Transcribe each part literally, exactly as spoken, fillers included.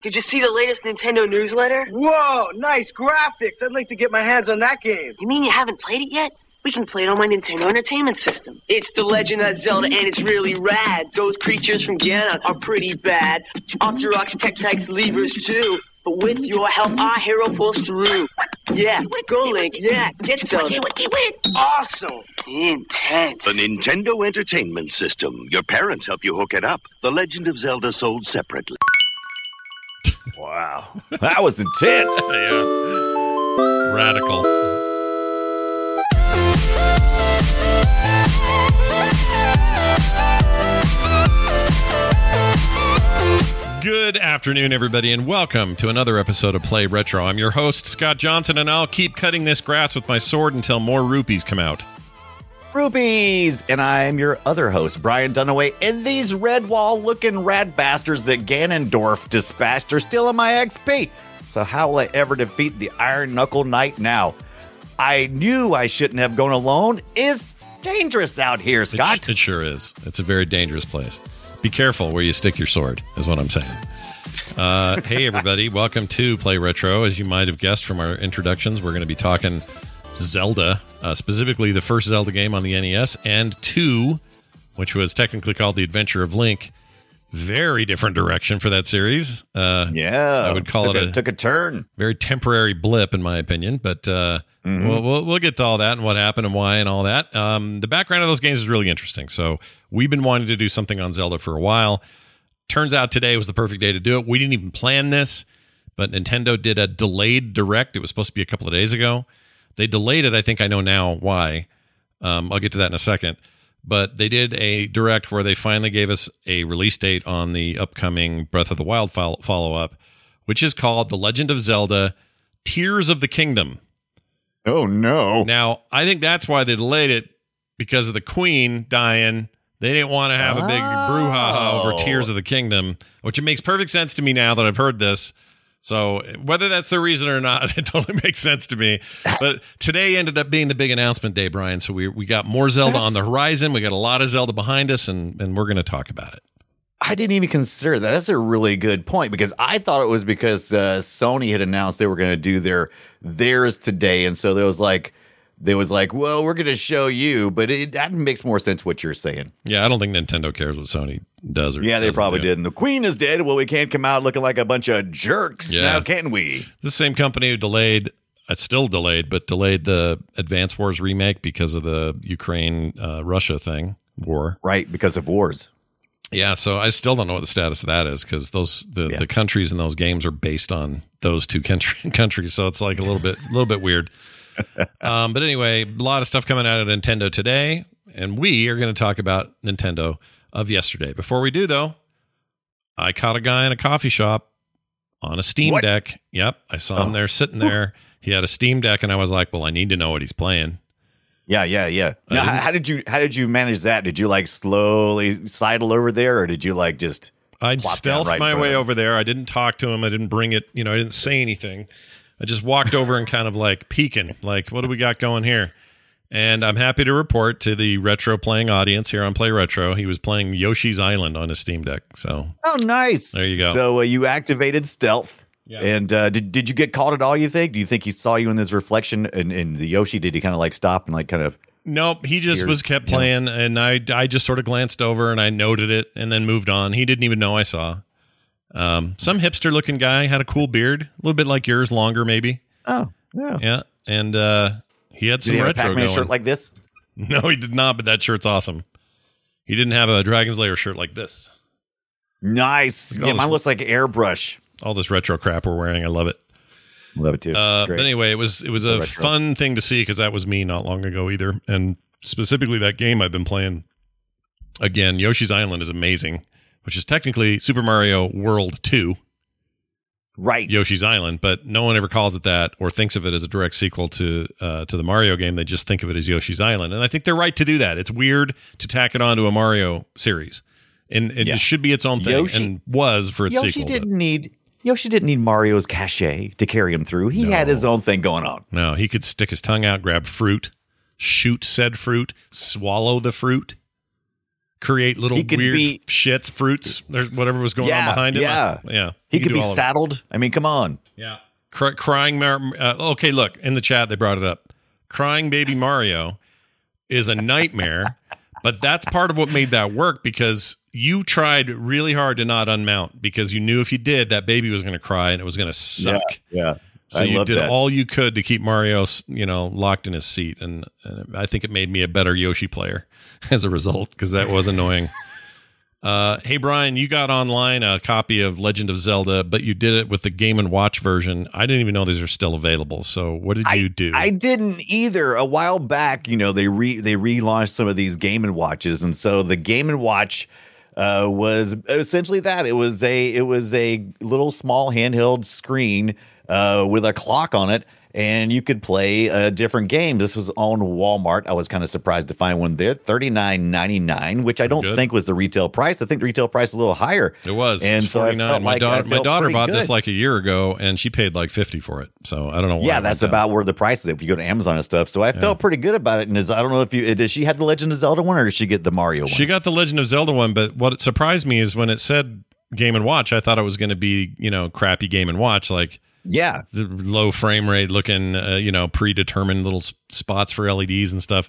Did you see the latest Nintendo newsletter? Whoa, nice graphics. I'd like to get my hands on that game. You mean you haven't played it yet? We can play it on my Nintendo Entertainment System. It's The Legend of Zelda, and it's really rad. Those creatures from Ganon are pretty bad. Octorok's Tectite's levers, too. But with your help, our hero pulls through. Yeah, go Link, yeah, get Zelda. Awesome. Intense. The Nintendo Entertainment System. Your parents help you hook it up. The Legend of Zelda sold separately. Wow. That was intense. Yeah. Radical. Good afternoon, everybody, and welcome to another episode of Play Retro. I'm your host, Scott Johnson, and I'll keep cutting this grass with my sword until more rupees come out. Rupees! And I'm your other host, Brian Dunaway, and these red wall-looking rat bastards that Ganondorf dispatched are still in my X P. So how will I ever defeat the Iron Knuckle Knight now? I knew I shouldn't have gone alone. It's dangerous out here, Scott. It, sh- it sure is. It's a very dangerous place. Be careful where you stick your sword, is what I'm saying. Uh, hey, everybody. Welcome to Play Retro. As you might have guessed from our introductions, we're going to be talking Zelda, uh, specifically the first Zelda game on the N E S, and two, which was technically called The Adventure of Link. Very different direction for that series. Uh, yeah. I would call took it a, a... took a turn. Very temporary blip, in my opinion, but... Uh, Mm-hmm. We'll, we'll, we'll get to all that and what happened and why and all that. Um, the background of those games is really interesting. So we've been wanting to do something on Zelda for a while. Turns out today was the perfect day to do it. We didn't even plan this, but Nintendo did a delayed direct. It was supposed to be a couple of days ago. They delayed it. I think I know now why. Um, I'll get to that in a second. But they did a direct where they finally gave us a release date on the upcoming Breath of the Wild follow-up, which is called The Legend of Zelda: Tears of the Kingdom. Oh, no. Now, I think that's why they delayed it, because of the Queen dying. They didn't want to have oh. a big brouhaha over Tears of the Kingdom, which it makes perfect sense to me now that I've heard this. So whether that's the reason or not, it totally makes sense to me. But today ended up being the big announcement day, Brian. So we we got more Zelda that's- on the horizon. We got a lot of Zelda behind us, and, and we're going to talk about it. I didn't even consider that. That's a really good point, because I thought it was because uh, Sony had announced they were going to do their theirs today, and so there was like, there was like, well, we're going to show you, but it that makes more sense what you're saying. Yeah, I don't think Nintendo cares what Sony does or yeah, they probably did. And the Queen is dead. Well, we can't come out looking like a bunch of jerks yeah. now, can we? The same company who delayed, uh, still delayed, but delayed the Advance Wars remake because of the Ukraine uh, Russia thing war, right? Because of wars. Yeah, so I still don't know what the status of that is, because those the, yeah. the countries in those games are based on those two country, countries, so it's like a little bit a little bit weird. Um, but anyway, a lot of stuff coming out of Nintendo today, and we are going to talk about Nintendo of yesterday. Before we do, though, I caught a guy in a coffee shop on a Steam what? Deck. Yep, I saw oh. him there sitting there. He had a Steam Deck, and I was like, well, I need to know what he's playing. Yeah, yeah, yeah. Now, how did you how did you manage that? Did you like slowly sidle over there, or did you like just? I stealthed right my way him? over there. I didn't talk to him. I didn't bring it. You know, I didn't say anything. I just walked over and kind of like peeking, like, what do we got going here? And I'm happy to report to the retro playing audience here on Play Retro, he was playing Yoshi's Island on his Steam Deck. So oh, nice. There you go. So uh, you activated stealth. Yeah. And uh, did did you get caught at all, you think? Do you think he saw you in this reflection in, in the Yoshi? Did he kind of like stop and like kind of Nope, he just Here's, was kept playing, yeah. and I, I just sort of glanced over, and I noted it, and then moved on. He didn't even know I saw. Um, some hipster-looking guy had a cool beard, a little bit like yours, longer maybe. Oh, yeah. Yeah, and uh, he had did some he have retro a Pac-Man going. Shirt like this? No, he did not, but that shirt's awesome. He didn't have a Dragon's Lair shirt like this. Nice. Yeah, mine looks like airbrush. All this retro crap we're wearing, I love it. Love it too. Uh, but anyway, it was it was a retro. fun thing to see because that was me not long ago either, and specifically that game I've been playing again. Yoshi's Island is amazing, which is technically Super Mario World two, right? Yoshi's Island, but no one ever calls it that or thinks of it as a direct sequel to uh, to the Mario game. They just think of it as Yoshi's Island, and I think they're right to do that. It's weird to tack it onto a Mario series, and, and yeah. it should be its own thing, Yoshi, and was for its Yoshi sequel. Yoshi didn't but. need. Yoshi didn't need Mario's cachet to carry him through. He no. had his own thing going on. No, he could stick his tongue out, grab fruit, shoot said fruit, swallow the fruit, create little weird be, shits, fruits, there's whatever was going yeah, on behind him. Yeah, I, yeah. He, he could, could be saddled. I mean, come on. Yeah. Cry, crying. Mar- uh, okay, look, in the chat, they brought it up. Crying baby Mario is a nightmare, but that's part of what made that work because... You tried really hard to not unmount because you knew if you did, that baby was going to cry and it was going to suck. Yeah, yeah. So I you did that. all you could to keep Mario, you know, locked in his seat, and, and I think it made me a better Yoshi player as a result because that was annoying. uh, hey Brian, you got online a copy of Legend of Zelda, but you did it with the Game and Watch version. I didn't even know these are still available. So what did I, you do? I didn't either. A while back, you know, they re they relaunched some of these Game and Watches, and so the Game and Watch. Uh, was essentially that it was a it was a little small handheld screen uh, with a clock on it, and you could play a different game. This was on Walmart. I was kind of surprised to find one there, thirty-nine ninety-nine, which I don't good. think was the retail price. I think the retail price was a little higher. It was. And so I felt my like daughter, I felt my daughter bought good. this like a year ago, and she paid like fifty for it. So I don't know why. Yeah, that's about where the price is if you go to Amazon and stuff. So I yeah. felt pretty good about it. And is, I don't know if you does she have the Legend of Zelda one or did she get the Mario one? She got the Legend of Zelda one, but what surprised me is when it said Game and Watch, I thought it was going to be you know crappy Game and Watch like. Yeah, the low frame rate looking, uh, you know, predetermined little s- spots for L E Ds and stuff.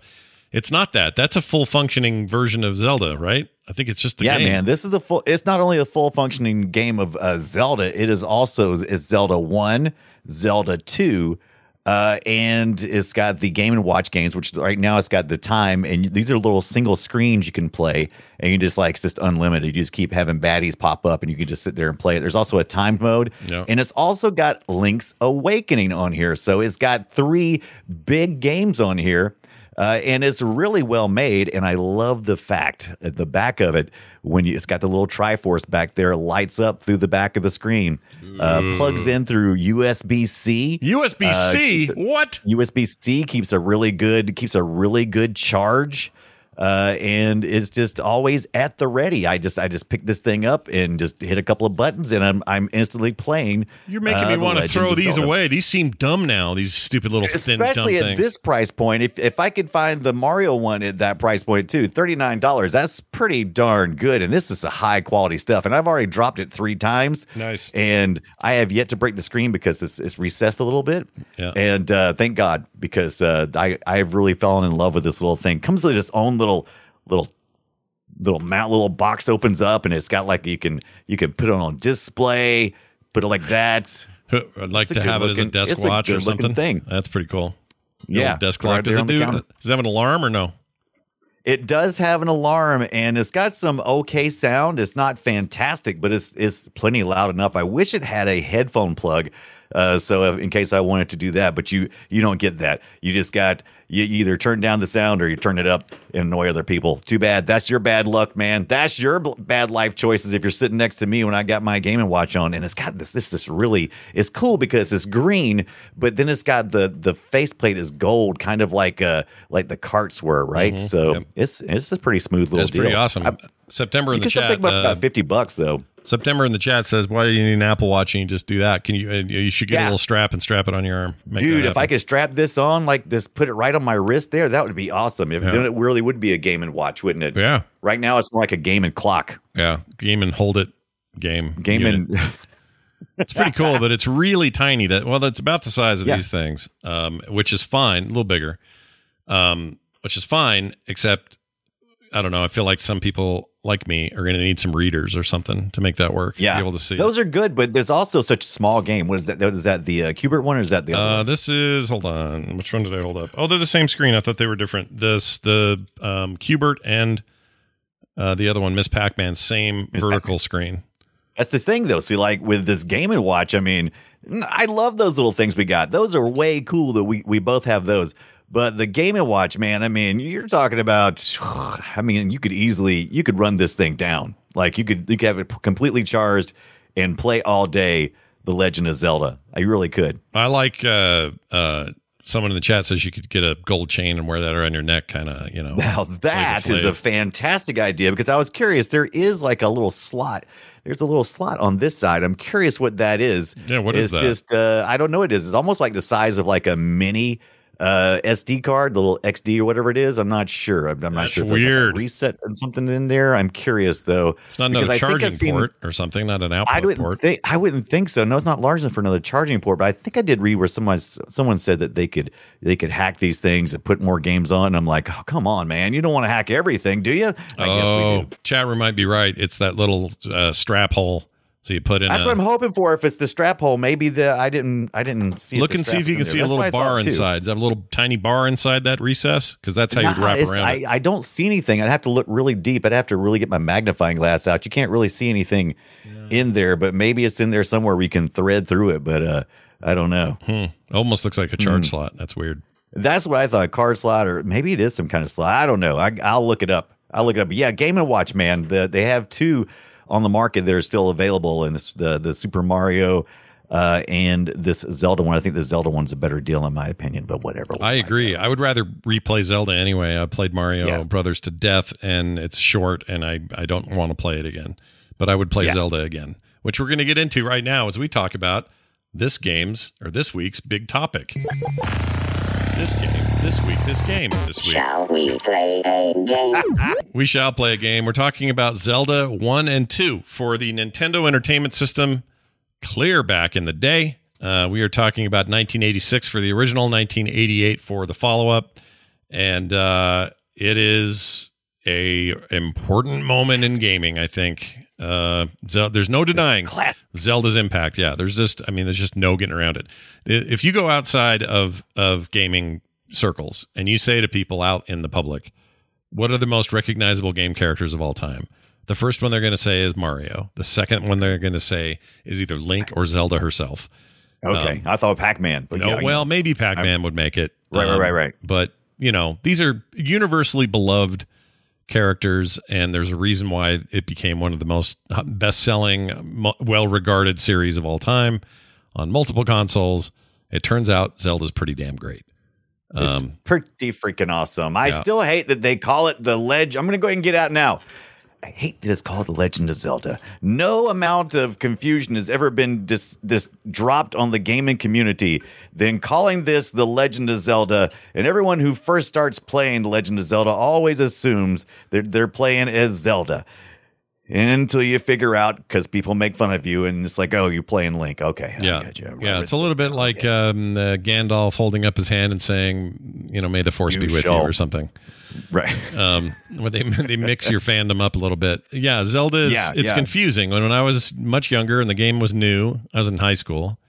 It's not that. That's a full functioning version of Zelda, right? I think it's just the yeah, game. Yeah, man, this is the full. It's not only a full functioning game of uh, Zelda. It is also is Zelda one, Zelda two, uh, and it's got the Game and Watch games, which right now it's got the time. And these are little single screens you can play, and you just like it's just unlimited. You just keep having baddies pop up, and you can just sit there and play it. There's also a timed mode, yep. and it's also got Link's Awakening on here. So it's got three big games on here, uh, and it's really well made. And I love the fact at the back of it when you, it's got the little Triforce back there, lights up through the back of the screen, uh, plugs in through U S B C. U S B C, uh, what? U S B C keeps a really good keeps a really good charge. Uh, and is just always at the ready. I just I just pick this thing up and just hit a couple of buttons, and I'm I'm instantly playing. You're making uh, me want to throw these away. These seem dumb now. These stupid little thin, dumb things. Especially at this price point. If if I could find the Mario one at that price point too, thirty-nine dollars. That's pretty darn good. And this is a high quality stuff. And I've already dropped it three times. Nice. And I have yet to break the screen because it's it's recessed a little bit. Yeah. And uh, thank God because uh, I I have really fallen in love with this little thing. Comes with its own little. Little, little, little mount, little box opens up, and it's got like you can you can put it on display, put it like that. I'd like it's to have looking, it as a desk it's watch a or something. Thing. That's pretty cool. The yeah, desk clock. Right does it do? Does it have an alarm or no? It does have an alarm, and it's got some okay sound. It's not fantastic, but it's it's plenty loud enough. I wish it had a headphone plug. Uh, so in case I wanted to do that, but you you don't get that. You just got you either turn down the sound or you turn it up and annoy other people. Too bad. That's your bad luck, man. That's your bl- bad life choices. If you're sitting next to me when I got my Game and Watch on, and it's got this this this really it's cool because it's green, but then it's got the the faceplate is gold, kind of like uh like the carts were, right? Mm-hmm, so yep. it's it's a pretty smooth little. That's deal. Pretty awesome. I, September in the chat. Think uh, about fifty bucks though. September in the chat says, "Why do you need an Apple Watch and you just do that? Can you? You should get yeah. a little strap and strap it on your arm, Make dude. If I could strap this on, like this, put it right on my wrist there, that would be awesome. If yeah. then it really would be a Game and Watch, wouldn't it? Yeah. Right now it's more like a Game and Clock. Yeah, Game and Hold It, Game, Game unit. and. It's pretty cool, but it's really tiny. That well, that's about the size of yeah. these things, um, which is fine. A little bigger. Um, which is fine, except I don't know. I feel like some people like me are going to need some readers or something to make that work. Yeah, be able to see. Those are good, but there's also such a small game. What is that? Is that the uh, Cubert one or is that the other uh, one? This is, hold on. Which one did I hold up? Oh, they're the same screen. I thought they were different. This, the um, Cubert and uh, the other one, Miss Pac-Man, same Miz vertical Pac-Man. Screen. That's the thing, though. See, like with this Game and Watch, I mean, I love those little things we got. Those are way cool that we, we both have those. But the Game and Watch, man, I mean, you're talking about, I mean, you could easily, you could run this thing down. Like you could, you could have it completely charged and play all day The Legend of Zelda. I really could. I like, uh, uh, someone in the chat says you could get a gold chain and wear that around your neck, kind of, you know. Now that is a fantastic idea, because I was curious. There is like a little slot. There's a little slot on this side. I'm curious what that is. Yeah, what is that? It's just, uh, I don't know what it is. It's almost like the size of like a mini Uh, S D card, the little X D or whatever it is. I'm not sure. I'm, I'm not sure. If weird. Like reset and something in there. I'm curious though. It's not another charging seen, port or something. Not an output I wouldn't port. Think, I wouldn't think so. No, it's not large enough for another charging port. But I think I did read where someone someone said that they could they could hack these things and put more games on. And I'm like, oh, come on, man! You don't want to hack everything, do you? I oh, guess we do. Chat room might be right. It's that little uh, strap hole. So you put in. That's a, what I'm hoping for. If it's the strap hole, maybe the I didn't I didn't see. Look and see if you can see there. A that's little bar inside. Is that a little tiny bar inside that recess? Because that's how nah, you wrap around. I, it. I don't see anything. I'd have to look really deep. I'd have to really get my magnifying glass out. You can't really see anything yeah. in there. But maybe it's in there somewhere we can thread through it. But uh, I don't know. Hmm. Almost looks like a charge mm. slot. That's weird. That's what I thought. Card slot, or maybe it is some kind of slot. I don't know. I, I'll look it up. I'll look it up. Yeah, Game and Watch, man. The, they have two. On the market, they're still available, and this, the the Super Mario uh, and this Zelda one. I think the Zelda one's a better deal, in my opinion. But whatever. I agree. I would rather replay Zelda anyway. I played Mario yeah. Brothers to death, and it's short, and I, I don't want to play it again. But I would play yeah. Zelda again, which we're going to get into right now as we talk about this game's or this week's big topic. This game, this week, this game, this week. Shall we play a game? We shall play a game. We're talking about Zelda one and two for the Nintendo Entertainment System, clear back in the day. Uh, we are talking about nineteen eighty-six for the original, nineteen eighty-eight for the follow-up. And uh, it is a important moment in gaming, I think. Uh, Zelda, there's no denying Zelda's impact. Yeah, there's just, I mean, there's just no getting around it. If you go outside of, of gaming circles and you say to people out in the public, what are the most recognizable game characters of all time? The first one they're going to say is Mario. The second one they're going to say is either Link or Zelda herself. Okay, um, I thought Pac-Man. But no, yeah, well, maybe Pac-Man I'm, would make it. Right, um, right, right, right. But, you know, these are universally beloved characters, and there's a reason why it became one of the most best-selling, well-regarded series of all time on multiple consoles. It turns out Zelda's pretty damn great. Um, it's pretty freaking awesome. I yeah. still hate that they call it the Legend. I'm going to go ahead and get out now. I hate that it's called The Legend of Zelda. No amount of confusion has ever been dis- dis- dropped on the gaming community than calling this The Legend of Zelda. And everyone who first starts playing The Legend of Zelda always assumes that they're playing as Zelda. And until you figure out, because people make fun of you, and it's like, oh, you're playing Link. Okay. I yeah. Got you. Yeah. It's a little bit like um, uh, Gandalf holding up his hand and saying, you know, may the force you be with shall. You or something. Right. Um, where they they mix your fandom up a little bit. Yeah. Zelda is, yeah, it's yeah. confusing. When, when I was much younger and the game was new, I was in high school.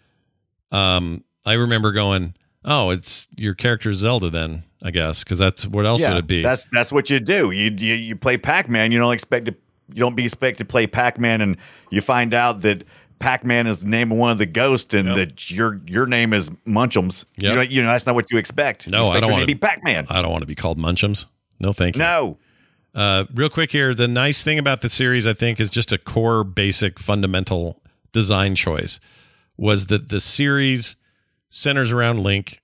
Um, I remember going, oh, it's your character Zelda then. I guess, because that's what else yeah, would it be? That's that's what you do. You, you, you play Pac-Man. You don't expect to. You don't be expected to play Pac-Man, and you find out that Pac-Man is the name of one of the ghosts, and yep. that your your name is Munchums. Yep. You know, you know that's not what you expect. No, you expect I don't want to be Pac-Man. I don't want to be called Munchums. No, thank you. No. Uh, real quick here, the nice thing about the series, I think, is just a core, basic, fundamental design choice was that the series centers around Link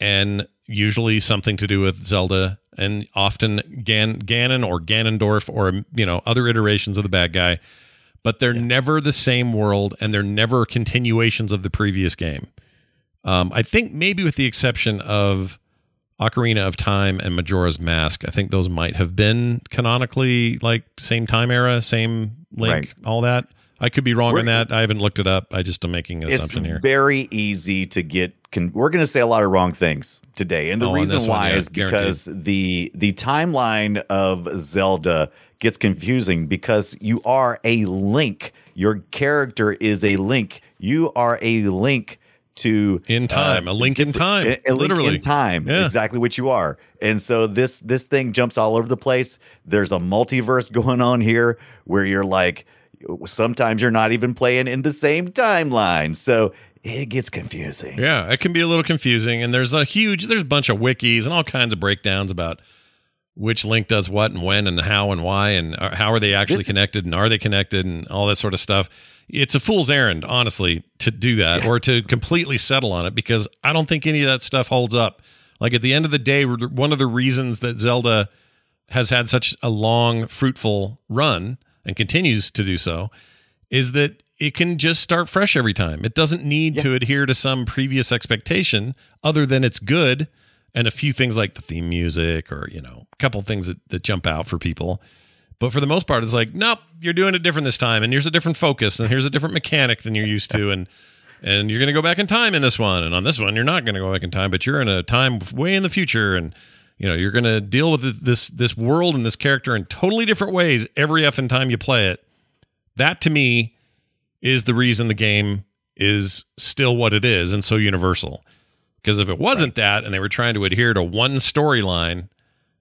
and usually something to do with Zelda. And often Gan- Ganon or Ganondorf or, you know, other iterations of the bad guy. But they're yeah. never the same world, and they're never continuations of the previous game. Um, I think maybe with the exception of Ocarina of Time and Majora's Mask, I think those might have been canonically like same time era, same Link, right. all that. I could be wrong we're, on that. I haven't looked it up. I just am making an assumption here. It's very easy to get. Con- we're going to say a lot of wrong things today, and the oh, reason and why one, yeah, is guaranteed. because the the timeline of Zelda gets confusing because you are a Link. Your character is a Link. You are a Link to in time, uh, a Link in time, a, a literally Link in time, yeah. Exactly what you are. And so this this thing jumps all over the place. There's a multiverse going on here where you're like. Sometimes you're not even playing in the same timeline, so it gets confusing. Yeah, it can be a little confusing, and there's a huge, there's a bunch of wikis and all kinds of breakdowns about which Link does what and when and how and why and how are they actually this, connected and are they connected and all that sort of stuff. It's a fool's errand, honestly, to do that yeah. or to completely settle on it because I don't think any of that stuff holds up. Like at the end of the day, one of the reasons that Zelda has had such a long, fruitful run and continues to do so, is that it can just start fresh every time. It doesn't need yeah. to adhere to some previous expectation other than it's good and a few things like the theme music or, you know, a couple things that, that jump out for people. But for the most part, it's like, nope, you're doing it different this time and here's a different focus and here's a different mechanic than you're used to and and you're going to go back in time in this one and on this one you're not going to go back in time, but you're in a time way in the future and you know, you're going to deal with this this world and this character in totally different ways every effing time you play it. That, to me, is the reason the game is still what it is and so universal. Because if it wasn't that and they were trying to adhere to one storyline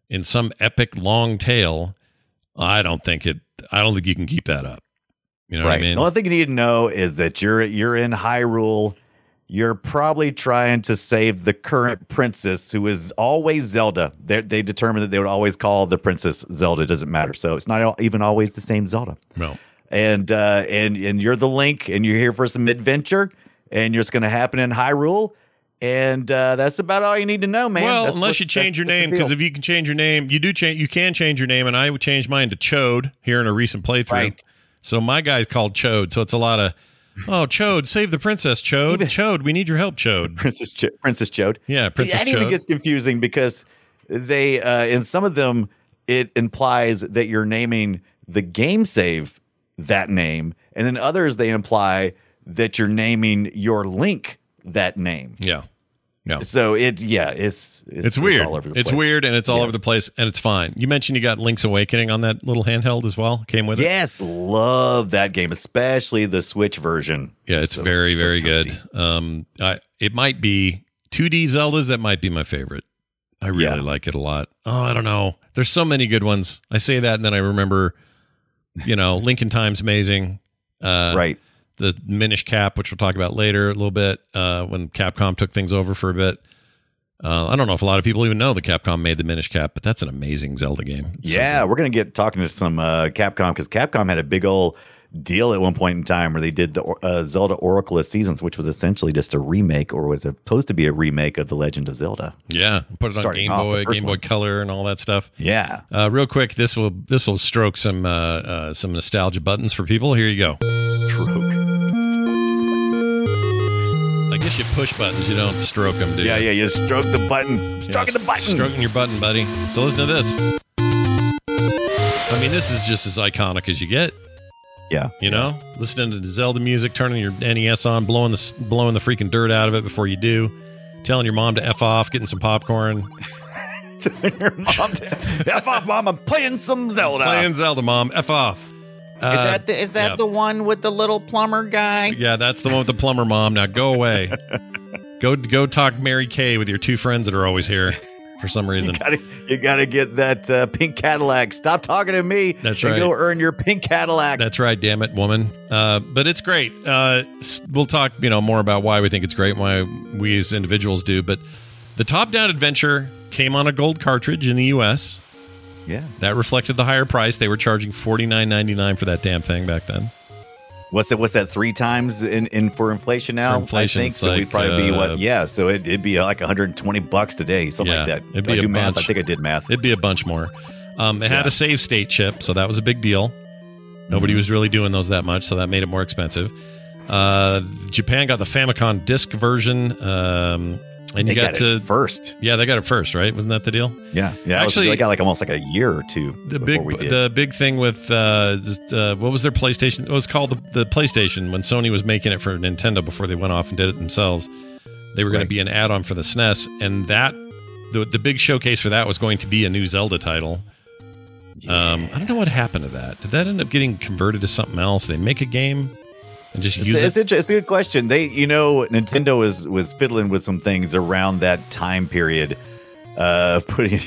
in some epic long tale, I don't think it. I don't think you can keep that up. You know right. what I mean? The only thing you need to know is that you're you're in Hyrule. You're probably trying to save the current princess, who is always Zelda. They're, they determined that they would always call the princess Zelda. It doesn't matter. So it's not even always the same Zelda. No. And uh, and and you're the Link, and you're here for some adventure, and it's going to happen in Hyrule. And uh, that's about all you need to know, man. Well, that's unless you change your name, because if you can change your name, you do change. You can change your name, and I would change mine to Chode here in a recent playthrough. Right. So my guy's called Chode. So it's a lot of. Oh, Chode, save the princess, Chode. Even, Chode, we need your help, Chode. Princess Ch- Princess Chode. Yeah, Princess Chode. It even gets confusing because they, uh, in some of them, it implies that you're naming the game save that name. And then others, they imply that you're naming your Link that name. Yeah. Yeah. So it, yeah, it's, it's, it's weird. It's, all over the it's place. weird and it's all yeah. over the place and it's fine. You mentioned you got Link's Awakening on that little handheld as well. Came with yes, it. Yes. Love that game, especially the Switch version. Yeah. It's so, very, so very toasty. good. Um, I, it might be two D Zeldas. That might be my favorite. I really yeah. like it a lot. Oh, I don't know. There's so many good ones. I say that and then I remember, you know, Link in Time's amazing. Uh, right. The Minish Cap, which we'll talk about later a little bit, uh, when Capcom took things over for a bit. Uh, I don't know if a lot of people even know that Capcom made the Minish Cap, but that's an amazing Zelda game. It's yeah, so we're going to get talking to some uh, Capcom, because Capcom had a big old deal at one point in time where they did the uh, Zelda Oracle of Seasons, which was essentially just a remake, or was supposed to be a remake of The Legend of Zelda. Yeah, put it on Game Boy, Game Boy Color, and all that stuff. Yeah. Uh, real quick, this will this will stroke some uh, uh, some nostalgia buttons for people. Here you go. Stroke. I guess you push buttons, you don't stroke them, do you? Yeah, yeah, you stroke the buttons. Stroking yeah, the buttons. Stroking your button, buddy. So listen to this. I mean, this is just as iconic as you get. Yeah. You know? Listening to Zelda music, turning your N E S on, blowing the blowing the freaking dirt out of it before you do, telling your mom to F off, getting some popcorn. Telling your mom to F off, mom, I'm playing some Zelda. I'm playing Zelda, mom. F off. Uh, is that, the, is that yeah. the one with the little plumber guy? Yeah, that's the one with the plumber mom. Now go away. go go talk Mary Kay with your two friends that are always here for some reason. You gotta, you gotta get that uh, pink Cadillac. Stop talking to me. That's right. Go earn your pink Cadillac. That's right, damn it, woman. Uh, but it's great. Uh, we'll talk you know, more about why we think it's great and why we as individuals do. But the top-down adventure came on a gold cartridge in the U S, yeah, that reflected the higher price. They were charging forty-nine ninety-nine for that damn thing back then. What's that? What's that? Three times in, in for inflation now. For inflation, I think so. Like, we'd probably uh, be what? Yeah, so it, it'd be like one hundred twenty bucks today, something yeah, like that. It'd be I do a math. Bunch. I think I did math. It'd be a bunch more. Um, it yeah. had a save state chip, so that was a big deal. Nobody mm-hmm. was really doing those that much, so that made it more expensive. Uh, Japan got the Famicom disc version. Um, And they you got, got to it first. Yeah, they got it first, right? Wasn't that the deal? Yeah. Yeah. Actually, was, they got like almost like a year or two. The big we did. the big thing with uh, just, uh, what was their PlayStation? It was called the, the PlayStation when Sony was making it for Nintendo before they went off and did it themselves. They were going right. to be an add-on for the S N E S, and that the the big showcase for that was going to be a new Zelda title. Yeah. Um, I don't know what happened to that. Did that end up getting converted to something else? They make a game and just use it's, it. It's, it's a good question. They, you know, Nintendo was was fiddling with some things around that time period uh, of putting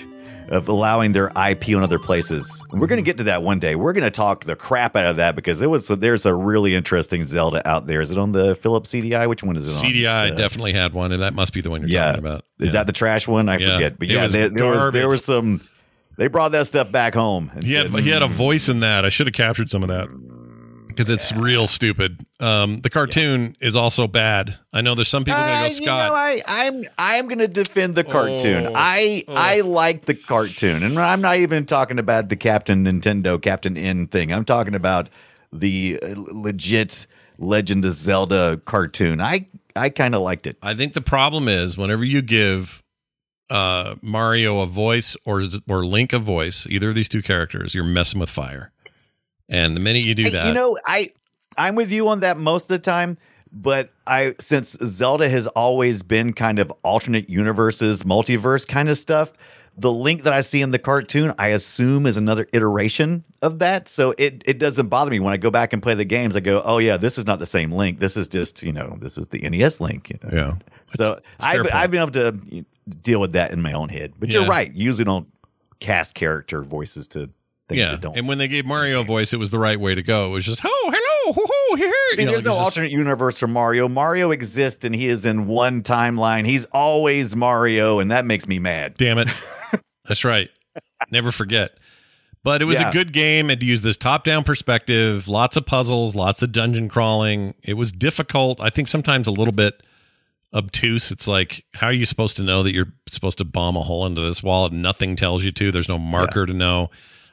of allowing their I P on other places. And we're going to get to that one day. We're going to talk the crap out of that because it was so there's a really interesting Zelda out there. Is it on the Philips C D I? Which one is it on? C D I uh, definitely had one, and that must be the one you're yeah. talking about. Is yeah. that the trash one? I yeah. forget. But yeah, was there, there was there was some. They brought that stuff back home. And he, said, had, he had a voice in that. I should have captured some of that because it's yeah. real stupid. Um, the cartoon yeah. is also bad. I know there's some people uh, going to go, Scott. You know, I, I'm I'm going to defend the cartoon. Oh, I oh. I like the cartoon. And I'm not even talking about the Captain Nintendo, Captain N thing. I'm talking about the legit Legend of Zelda cartoon. I, I kind of liked it. I think the problem is whenever you give... Uh, Mario a voice or or Link a voice, either of these two characters, you're messing with fire. And the minute you do I, that, you know, I I'm with you on that most of the time. But I since Zelda has always been kind of alternate universes, multiverse kind of stuff, the Link that I see in the cartoon, I assume is another iteration of that. So it it doesn't bother me when I go back and play the games. I go, oh yeah, this is not the same Link. This is just you know, this is the N E S Link. You know? Yeah. So it's, it's I've, I've been able to. You know, deal with that in my own head, but yeah. you're right. Usually don't cast character voices to things yeah. that don't. And when they gave Mario a voice, it was the right way to go. It was just, oh, hello, hoo, hoo, here. See, there's know, no alternate just... universe for Mario. Mario exists and he is in one timeline. He's always Mario, and that makes me mad. Damn it. That's right. Never forget. But it was yeah. a good game, and to use this top-down perspective, lots of puzzles, lots of dungeon crawling. It was difficult. I think sometimes a little bit obtuse. It's like, how are you supposed to know that you're supposed to bomb a hole into this wall if nothing tells you to? There's no marker yeah. to know.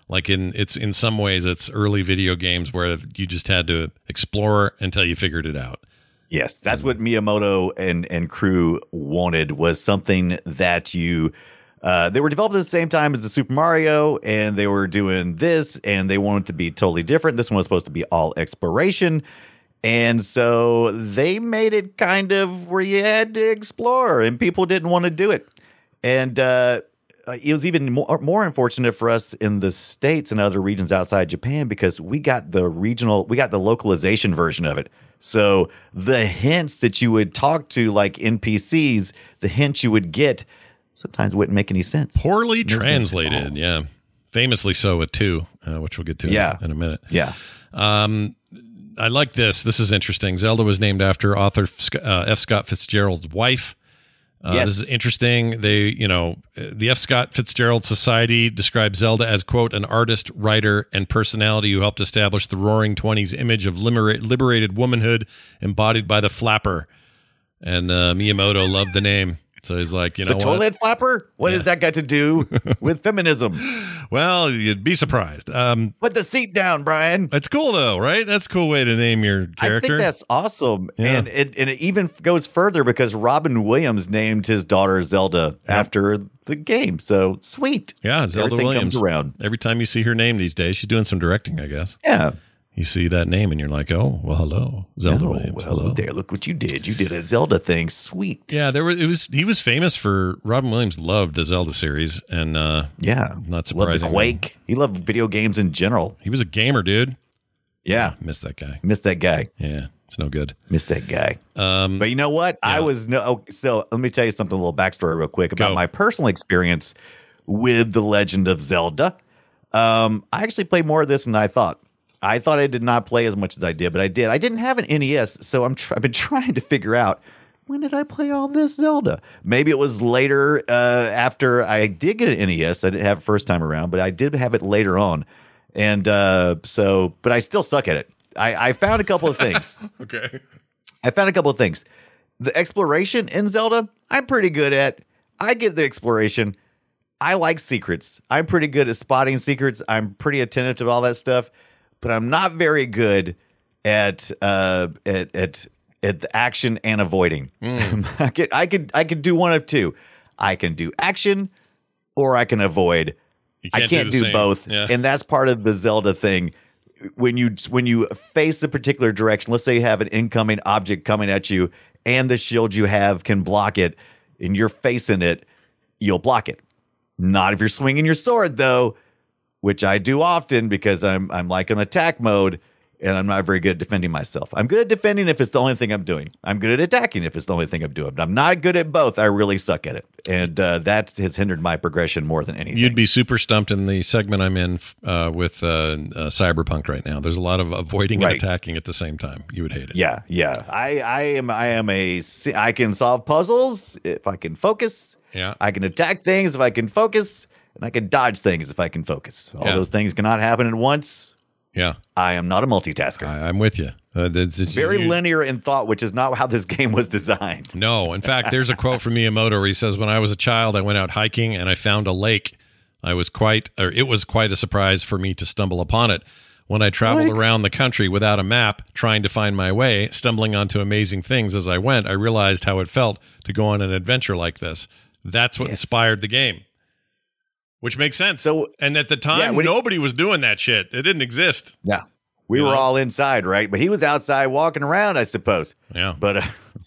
Like in it's in some ways it's early video games where you just had to explore until you figured it out. Yes, that's what Miyamoto and and crew wanted, was something that you uh they were developed at the same time as the Super Mario, and they were doing this, and they wanted to be totally different. This one was supposed to be all exploration. And so they made it kind of where you had to explore, and people didn't want to do it. And uh, it was even more, more unfortunate for us in the States and other regions outside Japan, because we got the regional, we got the localization version of it. So the hints that you would talk to, like N P Cs, the hints you would get sometimes wouldn't make any sense. Poorly translated, yeah. Famously so with two, uh, which we'll get to yeah. in, in a minute. Yeah. Um, I like this. This is interesting. Zelda was named after author uh, F. Scott Fitzgerald's wife. Uh, yes. This is interesting. They, you know, the F. Scott Fitzgerald Society describes Zelda as, quote, an artist, writer, and personality who helped establish the roaring twenties image of liber- liberated womanhood embodied by the flapper. And uh, Miyamoto loved the name. So he's like, you know, the toilet what? flapper. What yeah. does that got to do with feminism? Well, you'd be surprised. Um, Put the seat down, Brian. It's cool though, right? That's a cool way to name your character. I think that's awesome, yeah. and it and it even goes further because Robin Williams named his daughter Zelda yeah. after the game. So sweet. Yeah, Zelda Everything Williams. Comes around. Every time you see her name these days, she's doing some directing, I guess. Yeah. You see that name and you're like, oh, well, hello, Zelda oh, Williams. Well, hello there. Look what you did. You did a Zelda thing. Sweet. Yeah, there was. It was. He was famous for. Robin Williams loved the Zelda series, and uh, yeah, not surprising. Loved the Quake. He loved video games in general. He was a gamer, dude. Yeah, oh, missed that guy. Missed that guy. Yeah, it's no good. Missed that guy. Um, but you know what? Yeah. I was no. Okay, so let me tell you something. A little backstory, real quick, about Go. my personal experience with The Legend of Zelda. Um, I actually played more of this than I thought. I thought I did not play as much as I did, but I did. I didn't have an N E S, so I'm tr- I've been trying to figure out, when did I play all this Zelda? Maybe it was later uh, after I did get an N E S. I didn't have it first time around, but I did have it later on. And uh, so, but I still suck at it. I, I found a couple of things. Okay. I found a couple of things. The exploration in Zelda, I'm pretty good at. I get the exploration. I like secrets. I'm pretty good at spotting secrets. I'm pretty attentive to all that stuff. But I'm not very good at uh, at at at the action and avoiding. Mm. I could, I could, I could do one of two. I can do action or I can avoid. Can't I can't do, do both. Yeah. And that's part of the Zelda thing. When you, when you face a particular direction, let's say you have an incoming object coming at you and the shield you have can block it and you're facing it, you'll block it. Not if you're swinging your sword though, which I do often because I'm, I'm like in attack mode and I'm not very good at defending myself. I'm good at defending if it's the only thing I'm doing. I'm good at attacking if it's the only thing I'm doing. I'm not good at both. I really suck at it. And uh, that has hindered my progression more than anything. You'd be super stumped in the segment I'm in uh, with uh, uh, Cyberpunk right now. There's a lot of avoiding right. and attacking at the same time. You would hate it. Yeah, yeah. I, I am I am a I can solve puzzles if I can focus. Yeah. I can attack things if I can focus, and I can dodge things if I can focus. All yeah. those things cannot happen at once. Yeah, I am not a multitasker. I, I'm with you. Uh, it's, it's, Very you, linear in thought, which is not how this game was designed. No. In fact, there's a quote from Miyamoto where he says, when I was a child, I went out hiking and I found a lake. I was quite, or it was quite a surprise for me to stumble upon it. When I traveled like? around the country without a map, trying to find my way, stumbling onto amazing things as I went, I realized how it felt to go on an adventure like this. That's what yes. inspired the game. Which makes sense. So, and at the time, yeah, nobody he, was doing that shit. It didn't exist. Yeah. We you were know? all inside, right? But he was outside walking around, I suppose. Yeah. But uh,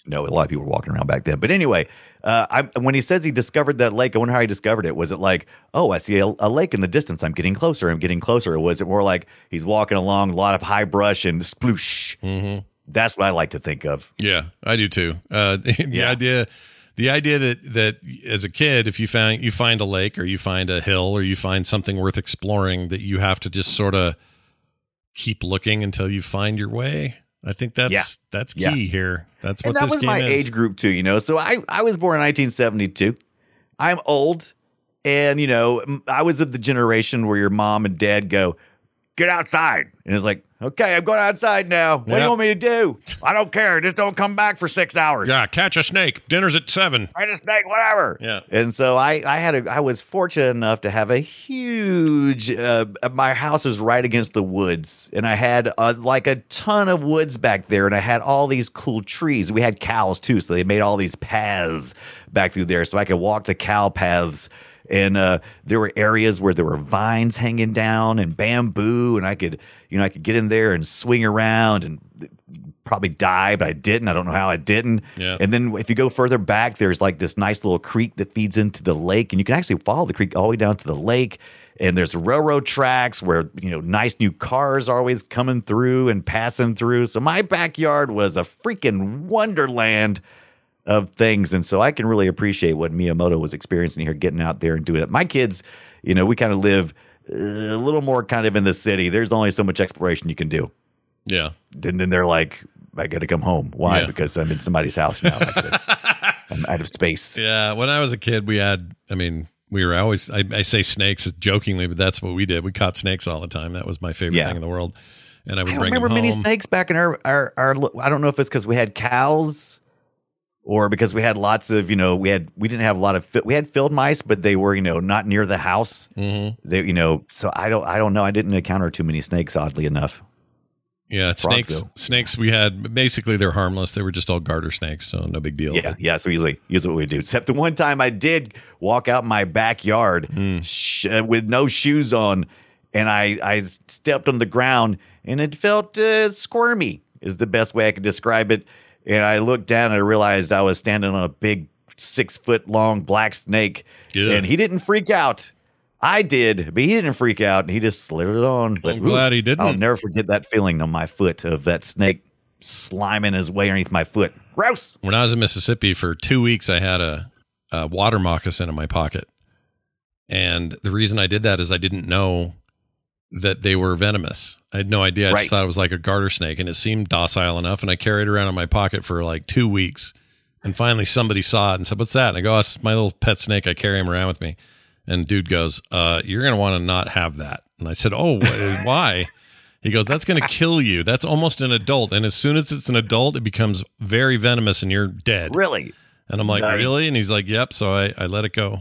no, a lot of people were walking around back then. But anyway, uh, I, when he says he discovered that lake, I wonder how he discovered it. Was it like, oh, I see a, a lake in the distance. I'm getting closer. I'm getting closer. Or was it more like he's walking along, a lot of high brush and sploosh? Mm-hmm. That's what I like to think of. Yeah, I do too. Uh, the yeah. idea... The idea that, that as a kid, if you find you find a lake or you find a hill or you find something worth exploring, that you have to just sort of keep looking until you find your way. I think that's yeah. that's key yeah. here. That's what and that this was game my is. Age group too, you know. So I, I was born in nineteen seventy-two. I'm old, and you know I was of the generation where your mom and dad go, "Get outside," and it's like, okay, I'm going outside now. What yep. do you want me to do? I don't care. Just don't come back for six hours. Yeah, catch a snake. Dinner's at seven. Catch a snake, whatever. Yeah. And so I, I had a, I was fortunate enough to have a huge. Uh, my house is right against the woods, and I had uh, like a ton of woods back there, and I had all these cool trees. We had cows too, so they made all these paths back through there, so I could walk the cow paths. And uh, there were areas where there were vines hanging down and bamboo, and I could, you know, I could get in there and swing around and probably die, but I didn't. I don't know how I didn't. Yeah. And then if you go further back, there's like this nice little creek that feeds into the lake, and you can actually follow the creek all the way down to the lake. And there's railroad tracks where, you know, nice new cars are always coming through and passing through. So my backyard was a freaking wonderland of things. And so I can really appreciate what Miyamoto was experiencing here, getting out there and doing it. My kids, you know, we kind of live a little more kind of in the city. There's only so much exploration you can do. Yeah. And then they're like, I got to come home. Why? Yeah. Because I'm in somebody's house now. I I'm out of space. Yeah. When I was a kid, we had, I mean, we were always, I, I say snakes jokingly, but that's what we did. We caught snakes all the time. That was my favorite yeah. thing in the world. And I would I bring remember them home. Many snakes back in our, our, our, I don't know if it's because we had cows or because we had lots of, you know, we had, we didn't have a lot of, we had field mice, but they were, you know, not near the house. Mm-hmm. They, you know, so I don't, I don't know. I didn't encounter too many snakes, oddly enough. Yeah. Frogs, snakes, though. snakes we had, basically they're harmless. They were just all garter snakes. So no big deal. Yeah. But. Yeah. So usually, usually what we do, except the one time I did walk out my backyard mm. sh- with no shoes on and I, I stepped on the ground and it felt uh, squirmy is the best way I could describe it. And I looked down and I realized I was standing on a big six foot long black snake. Yeah. And he didn't freak out. I did, but he didn't freak out. And he just slid it on. But I'm glad oof, he didn't. I'll never forget that feeling on my foot of that snake sliming his way underneath my foot. Gross. When I was in Mississippi for two weeks, I had a, a water moccasin in my pocket. And the reason I did that is I didn't know that they were venomous. I had no idea. I right. just thought it was like a garter snake and it seemed docile enough. And I carried it around in my pocket for like two weeks. And finally somebody saw it and said, what's that? And I go, oh, it's my little pet snake. I carry him around with me. And dude goes, uh, you're going to want to not have that. And I said, oh, why? He goes, that's going to kill you. That's almost an adult. And as soon as it's an adult, it becomes very venomous and you're dead. Really? And I'm like, nice. Really? And he's like, yep. So I, I let it go.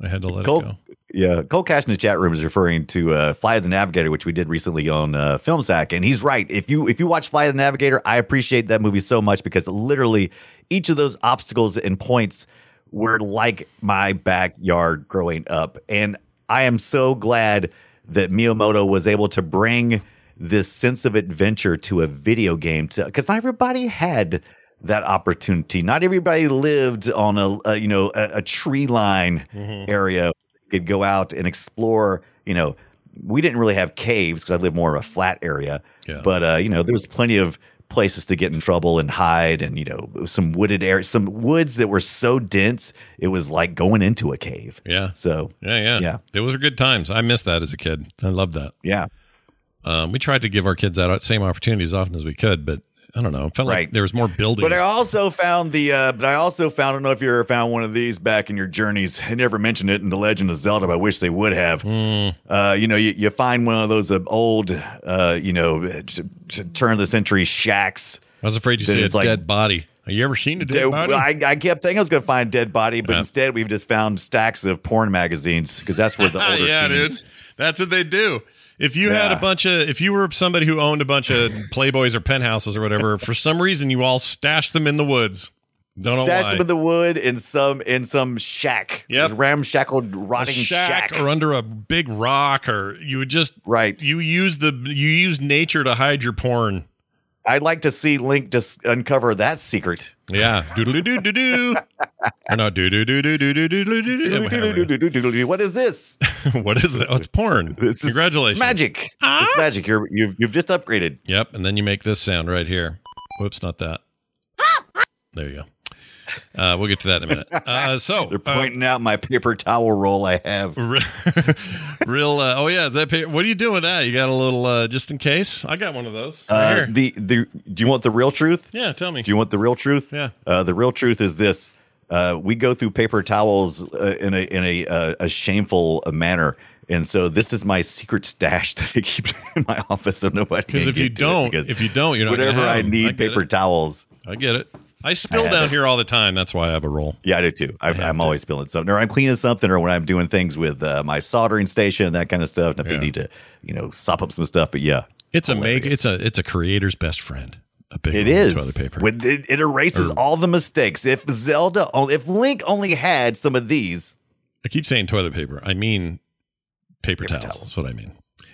I had to let Cold, it go. Yeah, Cole Cash in the chat room is referring to uh, Fly the Navigator, which we did recently on uh, FilmSack, and he's right. If you if you watch Fly the Navigator, I appreciate that movie so much because literally each of those obstacles and points were like my backyard growing up, and I am so glad that Miyamoto was able to bring this sense of adventure to a video game, because not everybody had that opportunity. Not everybody lived on a, a you know a, a tree line mm-hmm. area. Could go out and explore, you know, we didn't really have caves because I lived more of a flat area, yeah. but, uh, you know, there was plenty of places to get in trouble and hide and, you know, some wooded areas, some woods that were so dense, it was like going into a cave. Yeah. So, yeah, yeah. yeah. Those were good times. I missed that as a kid. I loved that. Yeah. Um, we tried to give our kids that same opportunity as often as we could, but I don't know. It felt right. like there was more buildings. But I also found the, uh, but I also found, I don't know if you ever found one of these back in your journeys. I never mentioned it in The Legend of Zelda, but I wish they would have. Mm. Uh, you know, you, you find one of those uh, old, uh, you know, turn of the century shacks. I was afraid you said a like, dead body. Have you ever seen a dead, dead body? I, I kept thinking I was going to find a dead body, but yeah. instead we've just found stacks of porn magazines because that's where the older yeah, teens. Dude. That's what they do. If you yeah. had a bunch of, if you were somebody who owned a bunch of Playboys or Penthouses or whatever, for some reason you all stashed them in the woods. Don't know Stash why. Stashed them in the wood in some in some shack. Yeah, ramshackled rotting shack, shack, or under a big rock, or you would just right. You use the you use nature to hide your porn. I'd like to see Link just uncover that secret. Yeah, doodle doo doo doo. Or no, doo doo doo doo doo doo doo doo doo doo. What is this? What is that? Oh, it's porn. This is, Congratulations! It's magic. Ah? It's magic. You're you've you've just upgraded. Yep, and then you make this sound right here. Whoops, not that. There you go. Uh, we'll get to that in a minute. Uh, so they're pointing uh, out my paper towel roll I have. Real. Uh, oh yeah, is that paper? What are you doing with that? You got a little uh, just in case. I got one of those. Right uh, here. The the. Do you want the real truth? Yeah, tell me. Do you want the real truth? Yeah. Uh, the real truth is this. Uh, we go through paper towels uh, in a in a, uh, a shameful manner, and so this is my secret stash that I keep in my office so nobody. Because if you don't, if you don't, you're not whatever I need I paper it. Towels. I get it. I spill I down it. Here all the time. That's why I have a roll. Yeah, I do too. I, I I'm to. always spilling something, or I'm cleaning something, or when I'm doing things with uh, my soldering station, that kind of stuff. And if yeah. they need to, you know, sop up some stuff. But yeah, it's hilarious. a make. It's a it's a creator's best friend. A big it is. Toilet paper. With, it, it erases or, all the mistakes. If Zelda, if Link only had some of these. I keep saying toilet paper. I mean paper, paper towels. That's what I mean.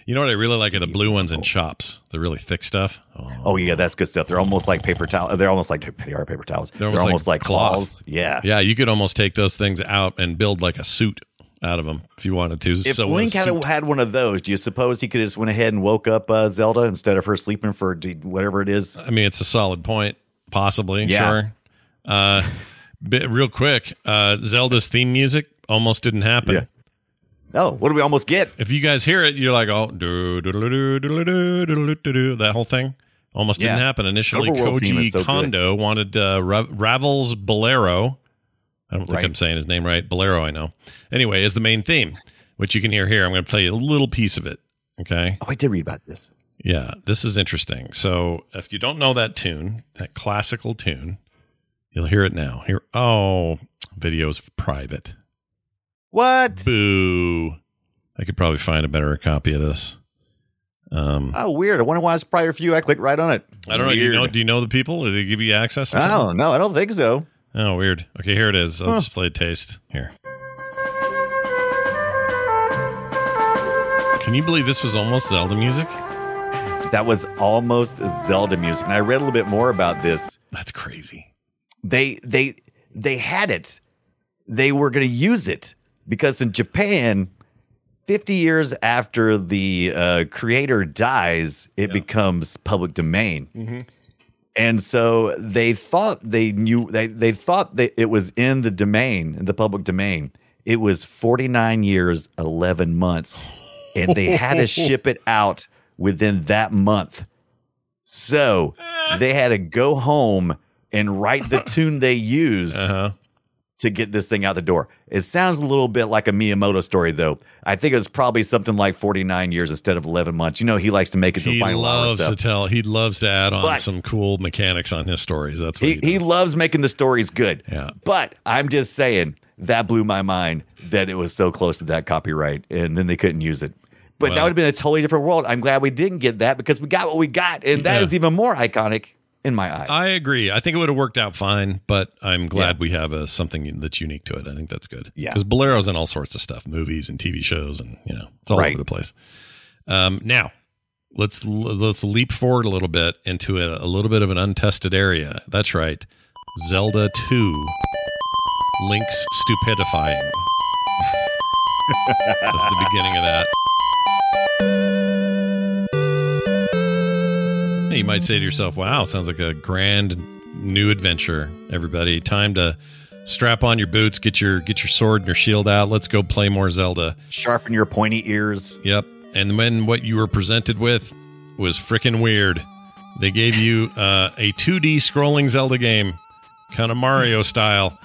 You know what I really like are the blue ones and Chops. The really thick stuff. Oh. oh, yeah, that's good stuff. They're almost like paper towels. They're almost like they are paper towels. They're almost, They're almost like, like cloths. Yeah. Yeah, you could almost take those things out and build like a suit out of them if you wanted to. If so Link had, had one of those, do you suppose he could just went ahead and woke up uh, Zelda instead of her sleeping for whatever it is? I mean, it's a solid point, possibly. Yeah. Sure. Uh, but real quick, uh, Zelda's theme music almost didn't happen. Yeah. Oh, what do we almost get? If you guys hear it, you're like, oh, do do do do do do do do do that whole thing almost yeah. didn't happen initially. Overworld Koji so Kondo good. wanted uh, Ra- Ravel's Bolero. I don't think right. I'm saying his name right. Bolero, I know. Anyway, is the main theme, which you can hear here. I'm going to play you a little piece of it. Okay. Oh, I did read about this. Yeah, this is interesting. So if you don't know that tune, that classical tune, you'll hear it now. Here, oh, video's private. What? Boo. I could probably find a better copy of this. Um, oh, weird. I wonder why it's private for you. I clicked right on it. I don't know. You know. Do you know the people? Do they give you access? Oh, no, I don't think so. Oh, weird. Okay, here it is. I'll huh. just play a taste. Here. Can you believe this was almost Zelda music? That was almost Zelda music. And I read a little bit more about this. That's crazy. They they they had it. They were going to use it because in Japan, fifty years after the uh, creator dies, it yeah. becomes public domain. Mm-hmm. And so they thought they knew they they thought that it was in the domain, in the public domain. It was forty-nine years, eleven months, and they had to ship it out within that month. So they had to go home and write the tune they used uh-huh. to get this thing out the door. It sounds a little bit like a Miyamoto story, though. I think it was probably something like forty-nine years instead of eleven months. You know, he likes to make it the final hour stuff. He loves to tell. He loves to add on but some cool mechanics on his stories. That's what he, he, he loves making the stories good. Yeah. But I'm just saying, that blew my mind that it was so close to that copyright, and then they couldn't use it. But well, that would have been a totally different world. I'm glad we didn't get that because we got what we got, and that yeah. is even more iconic in my eyes. I agree. I think it would have worked out fine, but I'm glad yeah. we have a, something that's unique to it. I think that's good. Yeah, because Bolero's in all sorts of stuff, movies and T V shows, and you know, it's all right. over the place. Um, now, let's let's leap forward a little bit into a, a little bit of an untested area. That's right, Zelda two, Link's Stupidifying. That's the beginning of that. You might say to yourself, wow, sounds like a grand new adventure, everybody. Time to strap on your boots, get your get your sword and your shield out. Let's go play more Zelda. Sharpen your pointy ears. Yep. And then what you were presented with was freaking weird. They gave you uh, a two D scrolling Zelda game, kind of Mario style.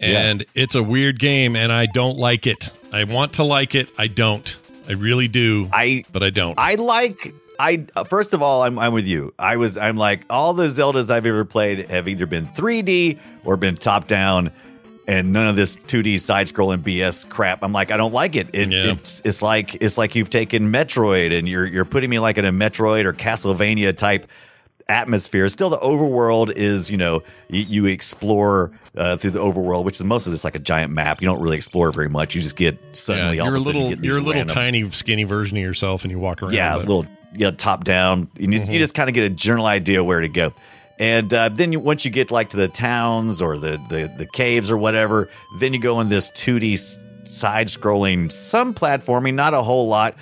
And yeah. it's a weird game, and I don't like it. I want to like it. I don't. I really do, I, but I don't. I like... I first of all, I'm I'm with you. I was I'm like all the Zeldas I've ever played have either been three D or been top down, and none of this two D side scrolling B S crap. I'm like I don't like it. It yeah. it's it's like it's like you've taken Metroid and you're you're putting me like in a Metroid or Castlevania type atmosphere. Still, the overworld is you know you, you explore uh, through the overworld, which is most of it's like a giant map. You don't really explore very much. You just get suddenly yeah, you're all a little you you're a little random, tiny skinny version of yourself, and you walk around. Yeah, a little. Yeah, top down. You, mm-hmm. you just kind of get a general idea where to go, and uh, then you, once you get like to the towns or the, the the caves or whatever, then you go in this two D side-scrolling, some platforming, not a whole lot,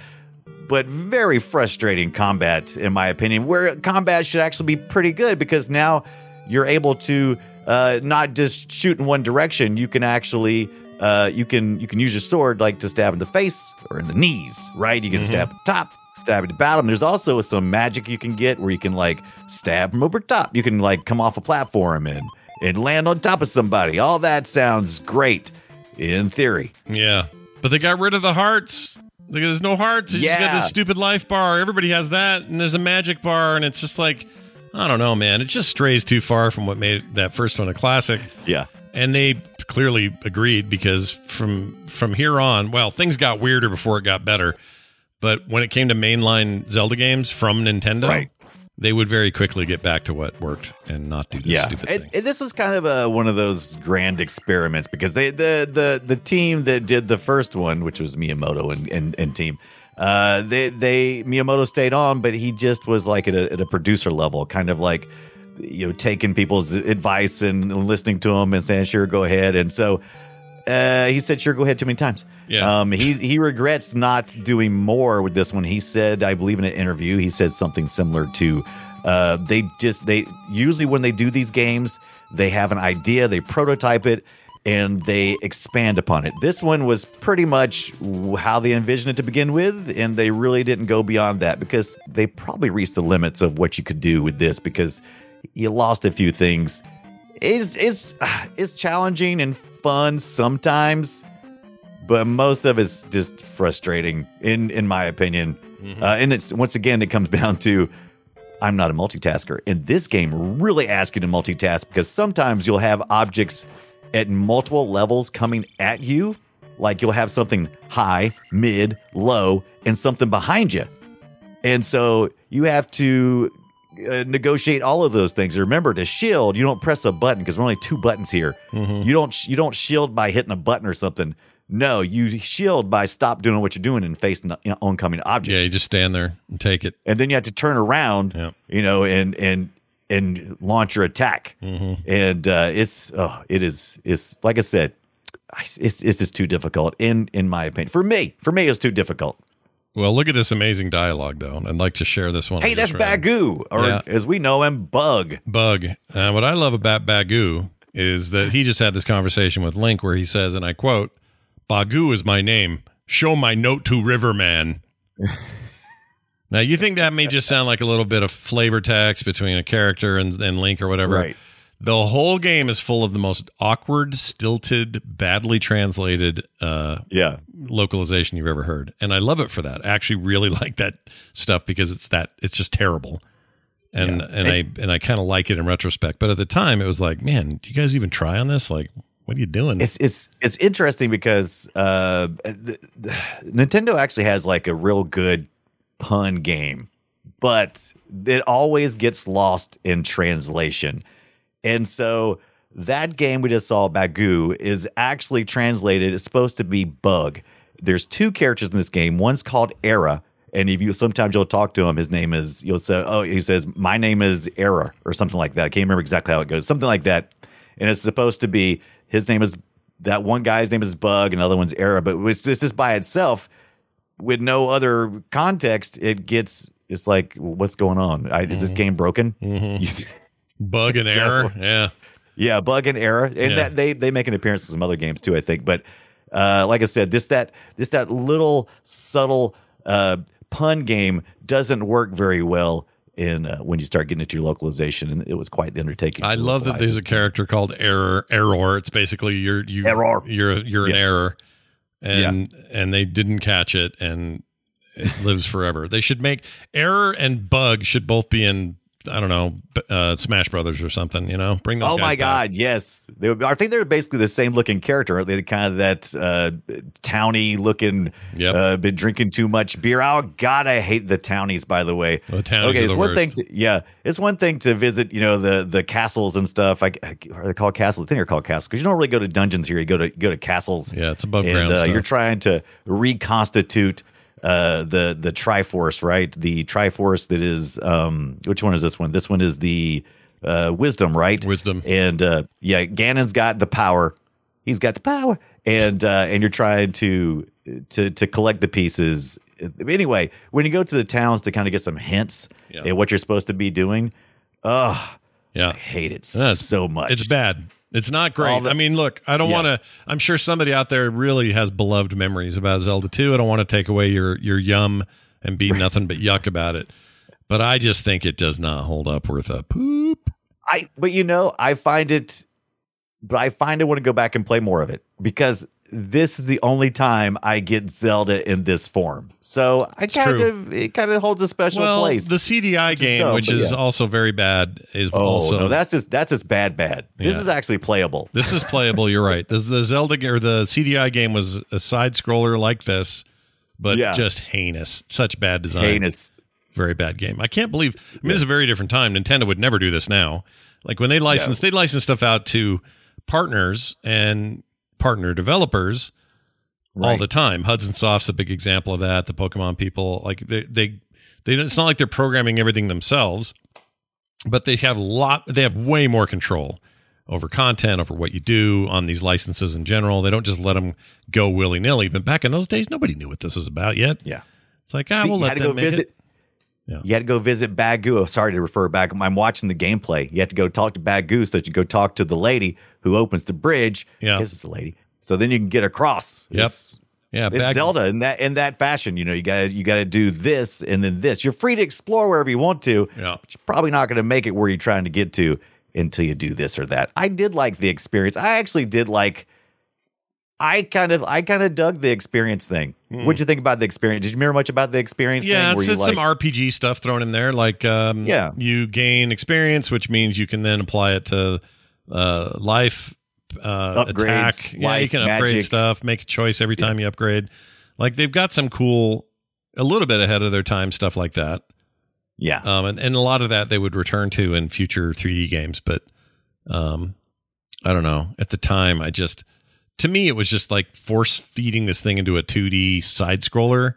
but very frustrating combat, in my opinion. Where combat should actually be pretty good because now you're able to uh, not just shoot in one direction. You can actually. Uh, you can you can use your sword like to stab in the face or in the knees, right? You can mm-hmm. stab top, stab at the bottom. There's also some magic you can get where you can like stab from over top. You can like come off a platform and and land on top of somebody. All that sounds great in theory. Yeah, but they got rid of the hearts. Like, there's no hearts. You yeah. just got this stupid life bar. Everybody has that, and there's a magic bar, and it's just like I don't know, man. It just strays too far from what made that first one a classic. Yeah. And they clearly agreed because from from here on, well, things got weirder before it got better. But when it came to mainline Zelda games from Nintendo, right. they would very quickly get back to what worked and not do this yeah. stupid thing. And, and this was kind of a, one of those grand experiments because they the the the team that did the first one, which was Miyamoto and and, and team, uh, they they Miyamoto stayed on, but he just was like at a, at a producer level, kind of like. You know, taking people's advice and listening to them and saying, sure, go ahead. And so uh, he said, sure, go ahead too many times. Yeah. Um, he, he regrets not doing more with this one. He said, I believe in an interview, he said something similar to uh, they just they usually when they do these games, they have an idea, they prototype it and they expand upon it. This one was pretty much how they envisioned it to begin with. And they really didn't go beyond that because they probably reached the limits of what you could do with this because you lost a few things. It's, it's, it's challenging and fun sometimes, but most of it's just frustrating, in, in my opinion. Mm-hmm. Uh, and it's once again, it comes down to I'm not a multitasker. And this game really asks you to multitask because sometimes you'll have objects at multiple levels coming at you. Like you'll have something high, mid, low, and something behind you. And so you have to... Uh, negotiate all of those things. Remember to shield. You don't press a button because we're only two buttons here. Mm-hmm. You don't you don't shield by hitting a button or something. No, you shield by stop doing what you're doing and facing the oncoming object. Yeah, you just stand there and take it. And then you have to turn around, yeah. you know, and and and launch your attack. Mm-hmm. And uh, it's oh, it is it's like I said, it's it's just too difficult in in my opinion. For me, for me, it's too difficult. Well, look at this amazing dialogue, though. I'd like to share this one. Hey, that's read. Bagoo, or yeah. as we know him, Bug. Bug. Uh, what I love about Bagoo is that he just had this conversation with Link where he says, and I quote, Bagoo is my name. Show my note to Riverman. Now, you think that may just sound like a little bit of flavor text between a character and, and Link or whatever. Right. The whole game is full of the most awkward, stilted, badly translated uh, yeah. localization you've ever heard. And I love it for that. I actually really like that stuff because it's that it's just terrible. And yeah. and I and I kind of like it in retrospect. But at the time, it was like, man, do you guys even try on this? Like, What are you doing? It's it's it's interesting because uh, the, the, Nintendo actually has like a real good pun game, but it always gets lost in translation. And so that game we just saw, Bagoo, is actually translated. It's supposed to be Bug. There's two characters in this game. One's called Era. And if you sometimes you'll talk to him, his name is, you'll say, oh, he says, my name is Era or something like that. I can't remember exactly how it goes. Something like that. And it's supposed to be, his name is, that one guy's name is Bug and the other one's Era. But it's, it's just by itself with no other context. It gets, it's like, what's going on? I, mm-hmm. Is this game broken? Mm-hmm. Bug and so, Error. Yeah. Yeah. Bug and Error. And yeah. that they, they make an appearance in some other games too, I think. But uh, like I said, this, that, this, that little subtle, uh, pun game doesn't work very well in uh, when you start getting into your localization, and it was quite the undertaking. I love that there's a character called Error. Error. It's basically you're you error. You're you're yeah. an error, and yeah. and they didn't catch it, and it lives forever. They should make Error and Bug should both be in, I don't know, uh, Smash Brothers or something. You know, bring those. Oh guys my God, back. Yes. They would, I think they're basically the same looking character. They kind of that uh, townie looking. Yep. Uh, been drinking too much beer. Oh God, I hate the townies. By the way, the townies okay, are it's the one worst. Thing. To, yeah, it's one thing to visit. You know the the castles and stuff. I, I are they called castles? I think they're called castles because you don't really go to dungeons here. You go to go to castles. Yeah, it's above and, ground. Uh, stuff. You're trying to reconstitute. Uh, the the Triforce, right? The Triforce that is um, which one is this one? This one is the uh, wisdom, right? Wisdom, and uh, yeah, Ganon's got the power. He's got the power, and uh, and you're trying to to to collect the pieces. Anyway, when you go to the towns to kind of get some hints yeah. at what you're supposed to be doing, oh, yeah, I hate it yeah, so much. It's bad. It's not great. The, I mean, look, I don't yeah. want to, I'm sure somebody out there really has beloved memories about Zelda two. I don't want to take away your, your yum and be nothing but yuck about it. But I just think it does not hold up worth a poop. I, but you know, I find it, but I find I want to go back and play more of it because this is the only time I get Zelda in this form. So I it's kind true. of, it kind of holds a special well, place. The C D I which game, dumb, which is yeah. also very bad, is oh, also no, that's just that's just bad, bad. This yeah. is actually playable. This is playable. You're right. This is the Zelda or the C D I game was a side scroller like this, but yeah. just heinous. Such bad design. Heinous. Very bad game. I can't believe. I mean, yeah. this is a very different time. Nintendo would never do this now. Like when they license, yeah. they license stuff out to partners and. partner developers right. all the time. Hudson Soft's a big example of that. The Pokemon people, like they, they, they, it's not like they're programming everything themselves, but they have a lot, they have way more control over content, over what you do on these licenses in general. They don't just let them go willy nilly. But back in those days, nobody knew what this was about yet. Yeah. It's like, ah, See, we'll let them make visit- it. Yeah. You had to go visit Bagoo. Oh, sorry to refer back. I'm watching the gameplay. You had to go talk to Bagoo so that you go talk to the lady who opens the bridge. Yeah. I guess it's the lady. So then you can get across. Yep. It's, yeah. It's Bag- Zelda in that in that fashion. You know, you gotta you gotta do this and then this. You're free to explore wherever you want to. Yeah. But you're probably not gonna make it where you're trying to get to until you do this or that. I did like the experience. I actually did like I kind of I kind of dug the experience thing. Hmm. What'd you think about the experience? Did you remember much about the experience yeah, thing? Yeah, it's, it's like, some R P G stuff thrown in there. Like um, yeah. you gain experience, which means you can then apply it to uh, life, uh, Upgrades, attack. Yeah, life, you can upgrade magic. Stuff, make a choice every time yeah. you upgrade. Like they've got some cool, a little bit ahead of their time stuff like that. Yeah. Um, and, and a lot of that they would return to in future three D games. But um, I don't know. At the time, I just... To me, it was just like force feeding this thing into a two D side scroller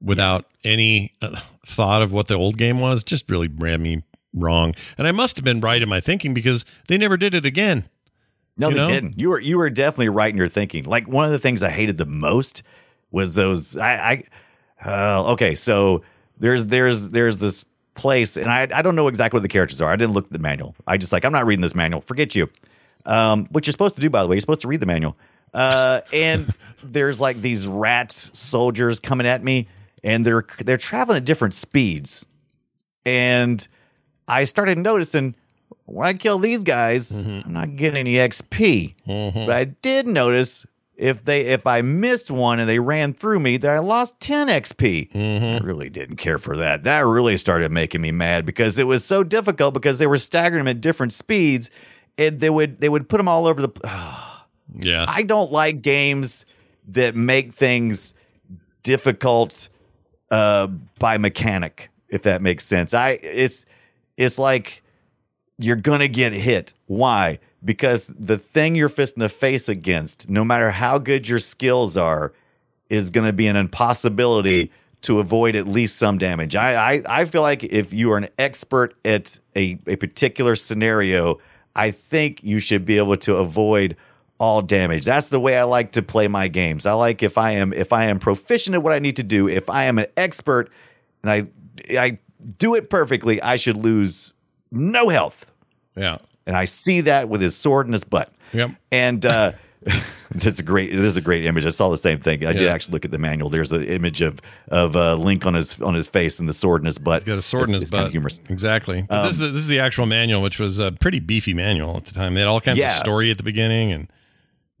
without any uh, thought of what the old game was. Just really ran me wrong, and I must have been right in my thinking because they never did it again. No, you they know? didn't. You were you were definitely right in your thinking. Like one of the things I hated the most was those. I, I uh, okay, so there's there's there's this place, and I I don't know exactly what the characters are. I didn't look at the manual. I just like I'm not reading this manual. Forget you. Um, which you're supposed to do, by the way. You're supposed to read the manual. Uh, and there's like these rat soldiers coming at me, and they're they're traveling at different speeds. And I started noticing when I kill these guys, mm-hmm. I'm not getting any X P. Mm-hmm. But I did notice if they if I missed one and they ran through me, that I lost ten X P. Mm-hmm. I really didn't care for that. That really started making me mad because it was so difficult because they were staggering them at different speeds. And they would they would put them all over the. Oh, Yeah. I don't like games that make things difficult uh, by mechanic, if that makes sense. I it's it's like you're gonna get hit. Why? Because the thing you're fist in the face against, no matter how good your skills are, is gonna be an impossibility to avoid at least some damage. I, I, I feel like if you are an expert at a, a particular scenario, I think you should be able to avoid all damage. That's the way I like to play my games. I like if I am if I am proficient at what I need to do, if I am an expert and I I do it perfectly, I should lose no health. Yeah. And I see that with his sword in his butt. Yep. And uh That's a great. This is a great image. I saw the same thing. I yeah. did actually look at the manual. There's an image of of uh, Link on his on his face and the sword in his butt. He's got a sword it's, in his it's butt. Kind of humorous. Exactly. Um, but this is the, this is the actual manual, which was a pretty beefy manual at the time. They had all kinds yeah. of story at the beginning and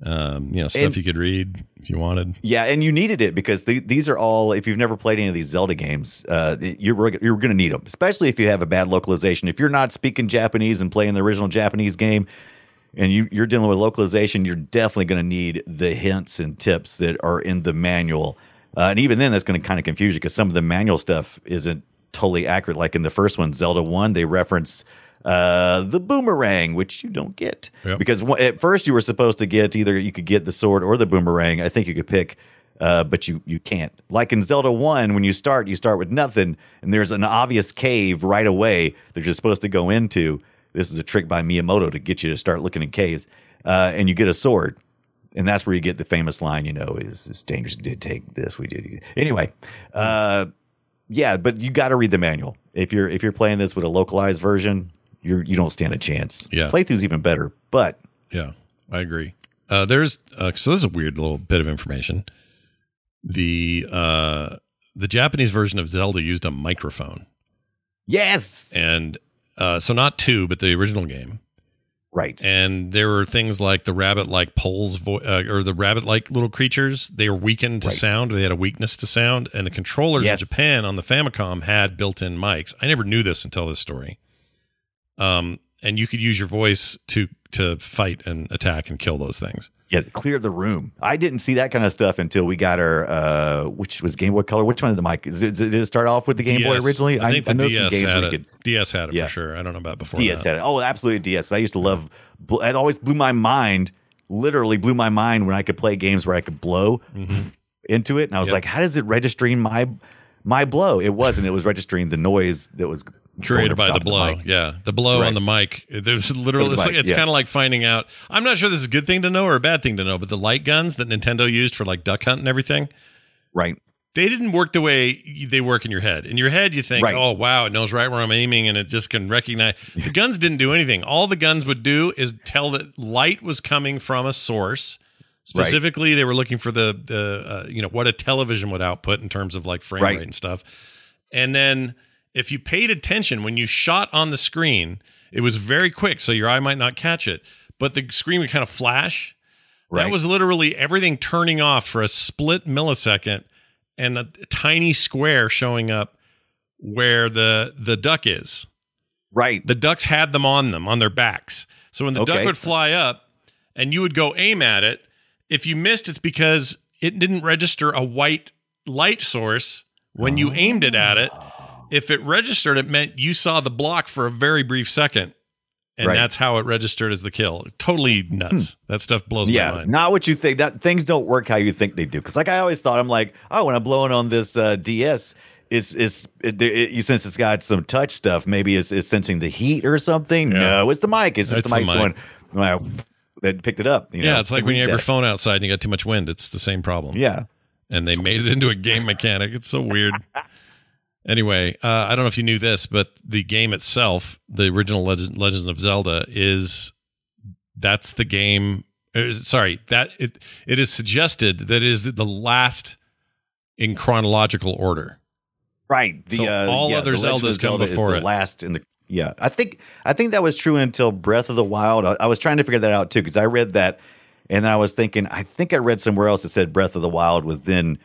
um, you know stuff and, you could read if you wanted. Yeah, and you needed it because the, these are all. If you've never played any of these Zelda games, uh, you're you're going to need them, especially if you have a bad localization. If you're not speaking Japanese and playing the original Japanese game. And you, you're dealing with localization, you're definitely going to need the hints and tips that are in the manual. Uh, and even then, that's going to kind of confuse you because some of the manual stuff isn't totally accurate. Like in the first one, Zelda one, they reference uh, the boomerang, which you don't get. Yep. Because w- at first you were supposed to get either you could get the sword or the boomerang. I think you could pick, uh, but you, you can't. Like in Zelda one, when you start, you start with nothing. And there's an obvious cave right away that you're supposed to go into. This is a trick by Miyamoto to get you to start looking in caves, uh, and you get a sword, and that's where you get the famous line, you know, is it's dangerous. Did take this, we did anyway. Uh, yeah, but you got to read the manual if you're if you're playing this with a localized version. You you don't stand a chance. Yeah, playthrough's even better. But yeah, I agree. Uh, there's uh, so this is a weird little bit of information. The uh, the Japanese version of Zelda used a microphone. Yes, and. Uh, so not two, but the original game. Right. And there were things like the rabbit-like poles vo- uh, or the rabbit-like little creatures. They were weakened to right. sound. They had a weakness to sound. And the controllers yes. in Japan on the Famicom had built-in mics. I never knew this until this story. Um, and you could use your voice to to fight and attack and kill those things. Yeah, clear the room. I didn't see that kind of stuff until we got our, uh, which was Game Boy Color. Which one of the mic? Did it start off with the Game D S. Boy originally? I think I, the I D S had it. Could, D S had it yeah. for sure. I don't know about before D S that. Had it. Oh, absolutely D S. I used to love, it always blew my mind, literally blew my mind when I could play games where I could blow mm-hmm. into it. And I was yep. like, how does it registering my my blow? It wasn't. It was registering the noise that was created by the blow. The yeah. The blow right. on the mic. There's literally, it's, it's yeah. kind of like finding out. I'm not sure this is a good thing to know or a bad thing to know, but the light guns that Nintendo used for like Duck Hunt and everything. Right. They didn't work the way they work in your head. In your head, you think, right. oh, wow, it knows right where I'm aiming and it just can recognize. The guns didn't do anything. All the guns would do is tell that light was coming from a source. Specifically, right. they were looking for the, the uh, you know, what a television would output in terms of like frame right. rate and stuff. And then, if you paid attention when you shot on the screen, it was very quick, so your eye might not catch it, but the screen would kind of flash. Right. That was literally everything turning off for a split millisecond and a tiny square showing up where the, the duck is. Right. The ducks had them on them, on their backs. So when the okay. duck would fly up and you would go aim at it, if you missed, it's because it didn't register a white light source when you aimed it at it. If it registered, it meant you saw the block for a very brief second, and right. that's how it registered as the kill. Totally nuts. Hmm. That stuff blows yeah, my mind. Not what you think. That things don't work how you think they do. Because like I always thought, I'm like, oh, when I'm blowing on this uh, D S, it's it's it, it, you sense it's got some touch stuff. Maybe it's, it's sensing the heat or something. Yeah. No, it's the mic. It's just it's the mic's the mic. Going. Well, they picked it up. You yeah, know, it's like when you have that. Your phone outside and you got too much wind. It's the same problem. Yeah, and they made it into a game mechanic. It's so weird. Anyway, uh, I don't know if you knew this, but the game itself, the original Legend, Legends of Zelda, is that's the game. Sorry, that it it is suggested that it is the last in chronological order. Right. The, so uh, all yeah, other Zeldas come Zelda before is the it. Last in the yeah. I think I think that was true until Breath of the Wild. I, I was trying to figure that out too because I read that, and then I was thinking. I think I read somewhere else that said Breath of the Wild was then.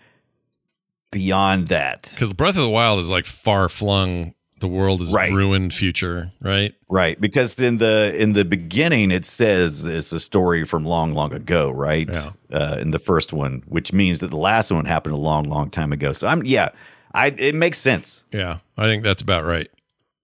Beyond that, because Breath of the Wild is like far flung the world is right. ruined future, right? Right, because in the in the beginning it says it's a story from long, long ago, right? Yeah. Uh, in the first one, which means that the last one happened a long, long time ago. So I'm yeah, I it makes sense. Yeah, I think that's about right.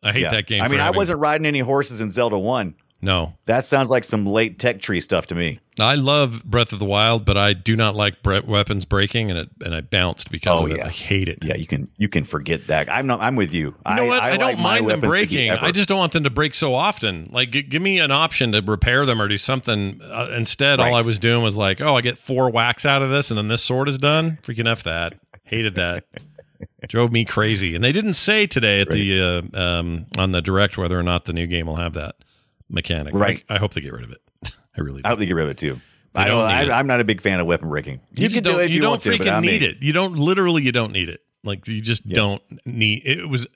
I hate yeah. that game. I mean, I wasn't riding any horses in Zelda one. No, that sounds like some late tech tree stuff to me. I love Breath of the Wild, but I do not like bre- weapons breaking, and it and I bounced because oh, of yeah. it. I hate it. Yeah, you can you can forget that. I'm not. I'm with you. You know I, what? I, I don't like mind them breaking. I just don't want them to break so often. Like, g- give me an option to repair them or do something. Uh, instead, right. all I was doing was like, oh, I get four whacks out of this, and then this sword is done. Freaking F that. Hated that. Drove me crazy. And they didn't say today at right. the uh, um, on the direct whether or not the new game will have that mechanic. Right. I, I hope they get rid of it. I really do. I hope they get rid of it too. I don't I, I, I'm not a big fan of weapon breaking. You, you can don't, do it if you, you don't want freaking to, need it. You don't literally you don't need it. Like you just yeah. don't need it. Was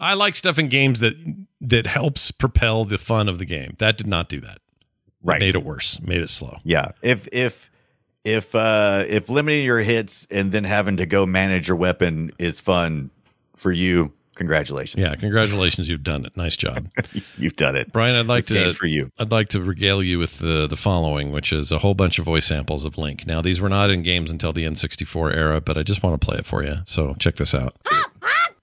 I like stuff in games that that helps propel the fun of the game. That did not do that. Right. It made it worse. Made it slow. Yeah. If if if uh if limiting your hits and then having to go manage your weapon is fun for you, congratulations. Yeah, congratulations. You've done it. Nice job. You've done it. Brian, I'd like it's to for you. I'd like to regale you with the, the following, which is a whole bunch of voice samples of Link. Now, these were not in games until the N sixty-four era, but I just want to play it for you. So check this out. Oh,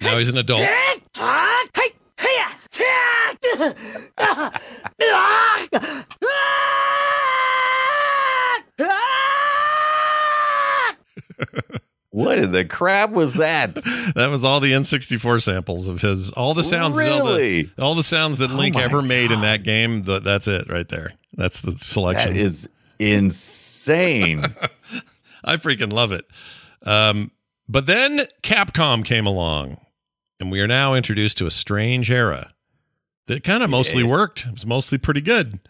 now he's an adult. What in the crap was that? That was all the N sixty-four samples of his, all the sounds, really? Zelda, all the sounds that Link oh ever God. made in that game. The, that's it right there. That's the selection. That is insane. I freaking love it. Um, but then Capcom came along and we are now introduced to a strange era that kind of mostly yes. worked. It was mostly pretty good.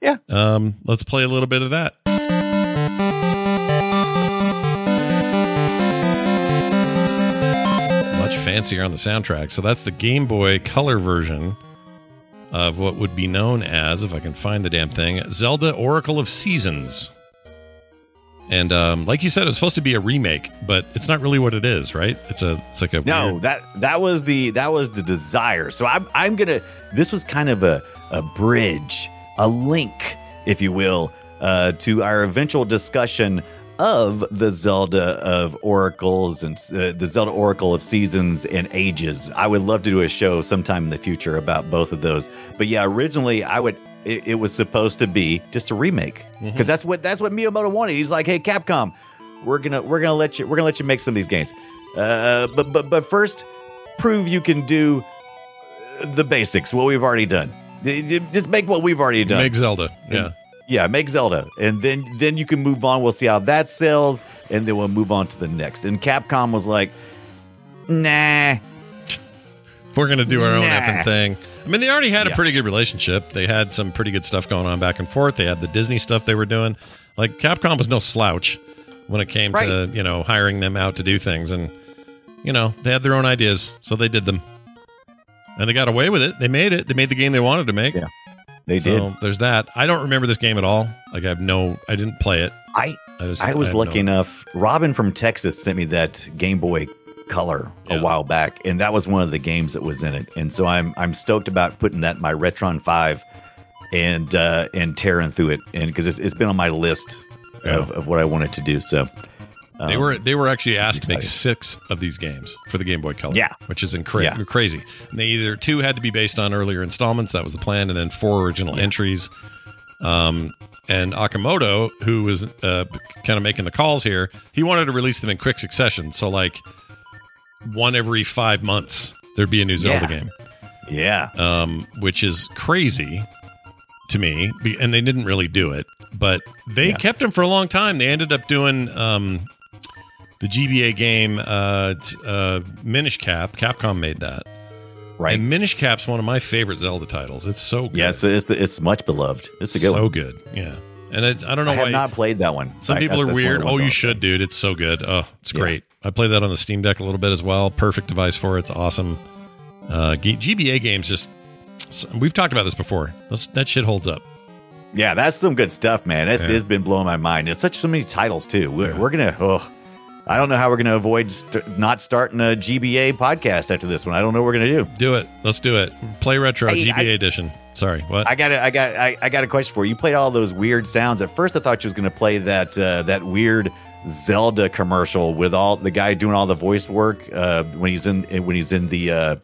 Yeah. Um, let's play a little bit of that. Fancier on the soundtrack. So that's the Game Boy Color version of what would be known as, if I can find the damn thing, Zelda Oracle of Seasons. And um, like you said, it was supposed to be a remake, but it's not really what it is, right? It's a, it's like a no. Weird... That that was the that was the desire. So I'm I'm gonna. This was kind of a a bridge, a link, if you will, uh, to our eventual discussion of the Zelda of Oracles and uh, the Zelda Oracle of Seasons and Ages. I would love to do a show sometime in the future about both of those. But yeah, originally I would, it, it was supposed to be just a remake because mm-hmm. that's what, that's what Miyamoto wanted. He's like, hey, Capcom, we're going to, we're going to let you, we're going to let you make some of these games. Uh, but, but, but first prove you can do the basics. What we've already done. Just make what we've already done. Make Zelda. Yeah. And, Yeah, make Zelda, and then then you can move on. We'll see how that sells, and then we'll move on to the next. And Capcom was like, nah. We're going to do our nah. own effing thing. I mean, they already had yeah. a pretty good relationship. They had some pretty good stuff going on back and forth. They had the Disney stuff they were doing. Like, Capcom was no slouch when it came right. to, you know, hiring them out to do things. And, you know, they had their own ideas, so they did them. And they got away with it. They made it. They made the game they wanted to make. Yeah. They so did. There's that. I don't remember this game at all. Like I have no, I didn't play it. I I, just, I was I lucky no... enough. Robin from Texas sent me that Game Boy Color a yeah. while back, and that was one of the games that was in it. And so I'm I'm stoked about putting that in my Retron five and uh, and tearing through it, and because it's, it's been on my list yeah. of, of what I wanted to do. So um, they were they were actually asked to make six of these games for the Game Boy Color, yeah, which is incra- yeah. crazy. And they either two had to be based on earlier installments, that was the plan, and then four original yeah. entries. Um, and Okamoto, who was uh, kind of making the calls here, he wanted to release them in quick succession. So, like one every five months, there'd be a new Zelda yeah. game. Yeah, um, which is crazy to me. And they didn't really do it, but they yeah. kept them for a long time. They ended up doing. Um, The G B A game, uh, uh, Minish Cap, Capcom made that. Right. And Minish Cap's one of my favorite Zelda titles. It's so good. Yes, yeah, it's, it's it's much beloved. It's a good so one. So good, yeah. And it's, I don't know I why... I have not played that one. Some I, people that's, are that's weird. Oh, you should, dude. It's so good. Oh, it's yeah. great. I played that on the Steam Deck a little bit as well. Perfect device for it. It's awesome. Uh, G B A games just... We've talked about this before. That's, that shit holds up. Yeah, that's some good stuff, man. That's yeah. It's been blowing my mind. It's such so many titles, too. We're, yeah. we're going to... Oh, I don't know how we're going to avoid st- not starting a G B A podcast after this one. I don't know what we're going to do. Do it. Let's do it. Play Retro, hey, G B A I, edition. Sorry, what? I got a, I got I, I got a question for you. You played all those weird sounds. At first, I thought you was going to play that uh, that weird Zelda commercial with all the guy doing all the voice work uh, when he's in when he's in the uh,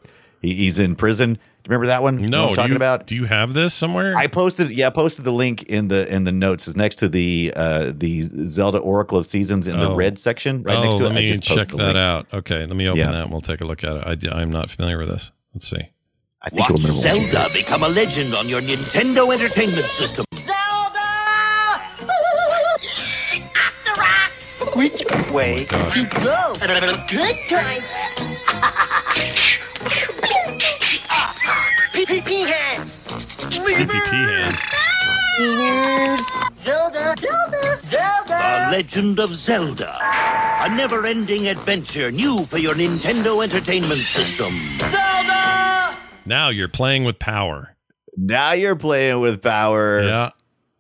he, he's in prison. Remember that one? No, you know what I'm talking you, about. Do you have this somewhere? I posted, yeah, I posted the link in the in the notes. It's next to the uh, the Zelda Oracle of Seasons in oh. the red section, right oh, next to it. Let me I just check that link. out. Okay, let me open yeah. that. and We'll take a look at it. I, I'm not familiar with this. Let's see. I think Watch Zelda become a legend on your Nintendo Entertainment System. Zelda, up the rocks. Which way oh you go? Good times. P P P hands. P P P hands. Zelda. Zelda. Zelda. The Legend of Zelda. A never-ending adventure new for your Nintendo Entertainment System. Zelda! Now you're playing with power. Now you're playing with power. Yeah.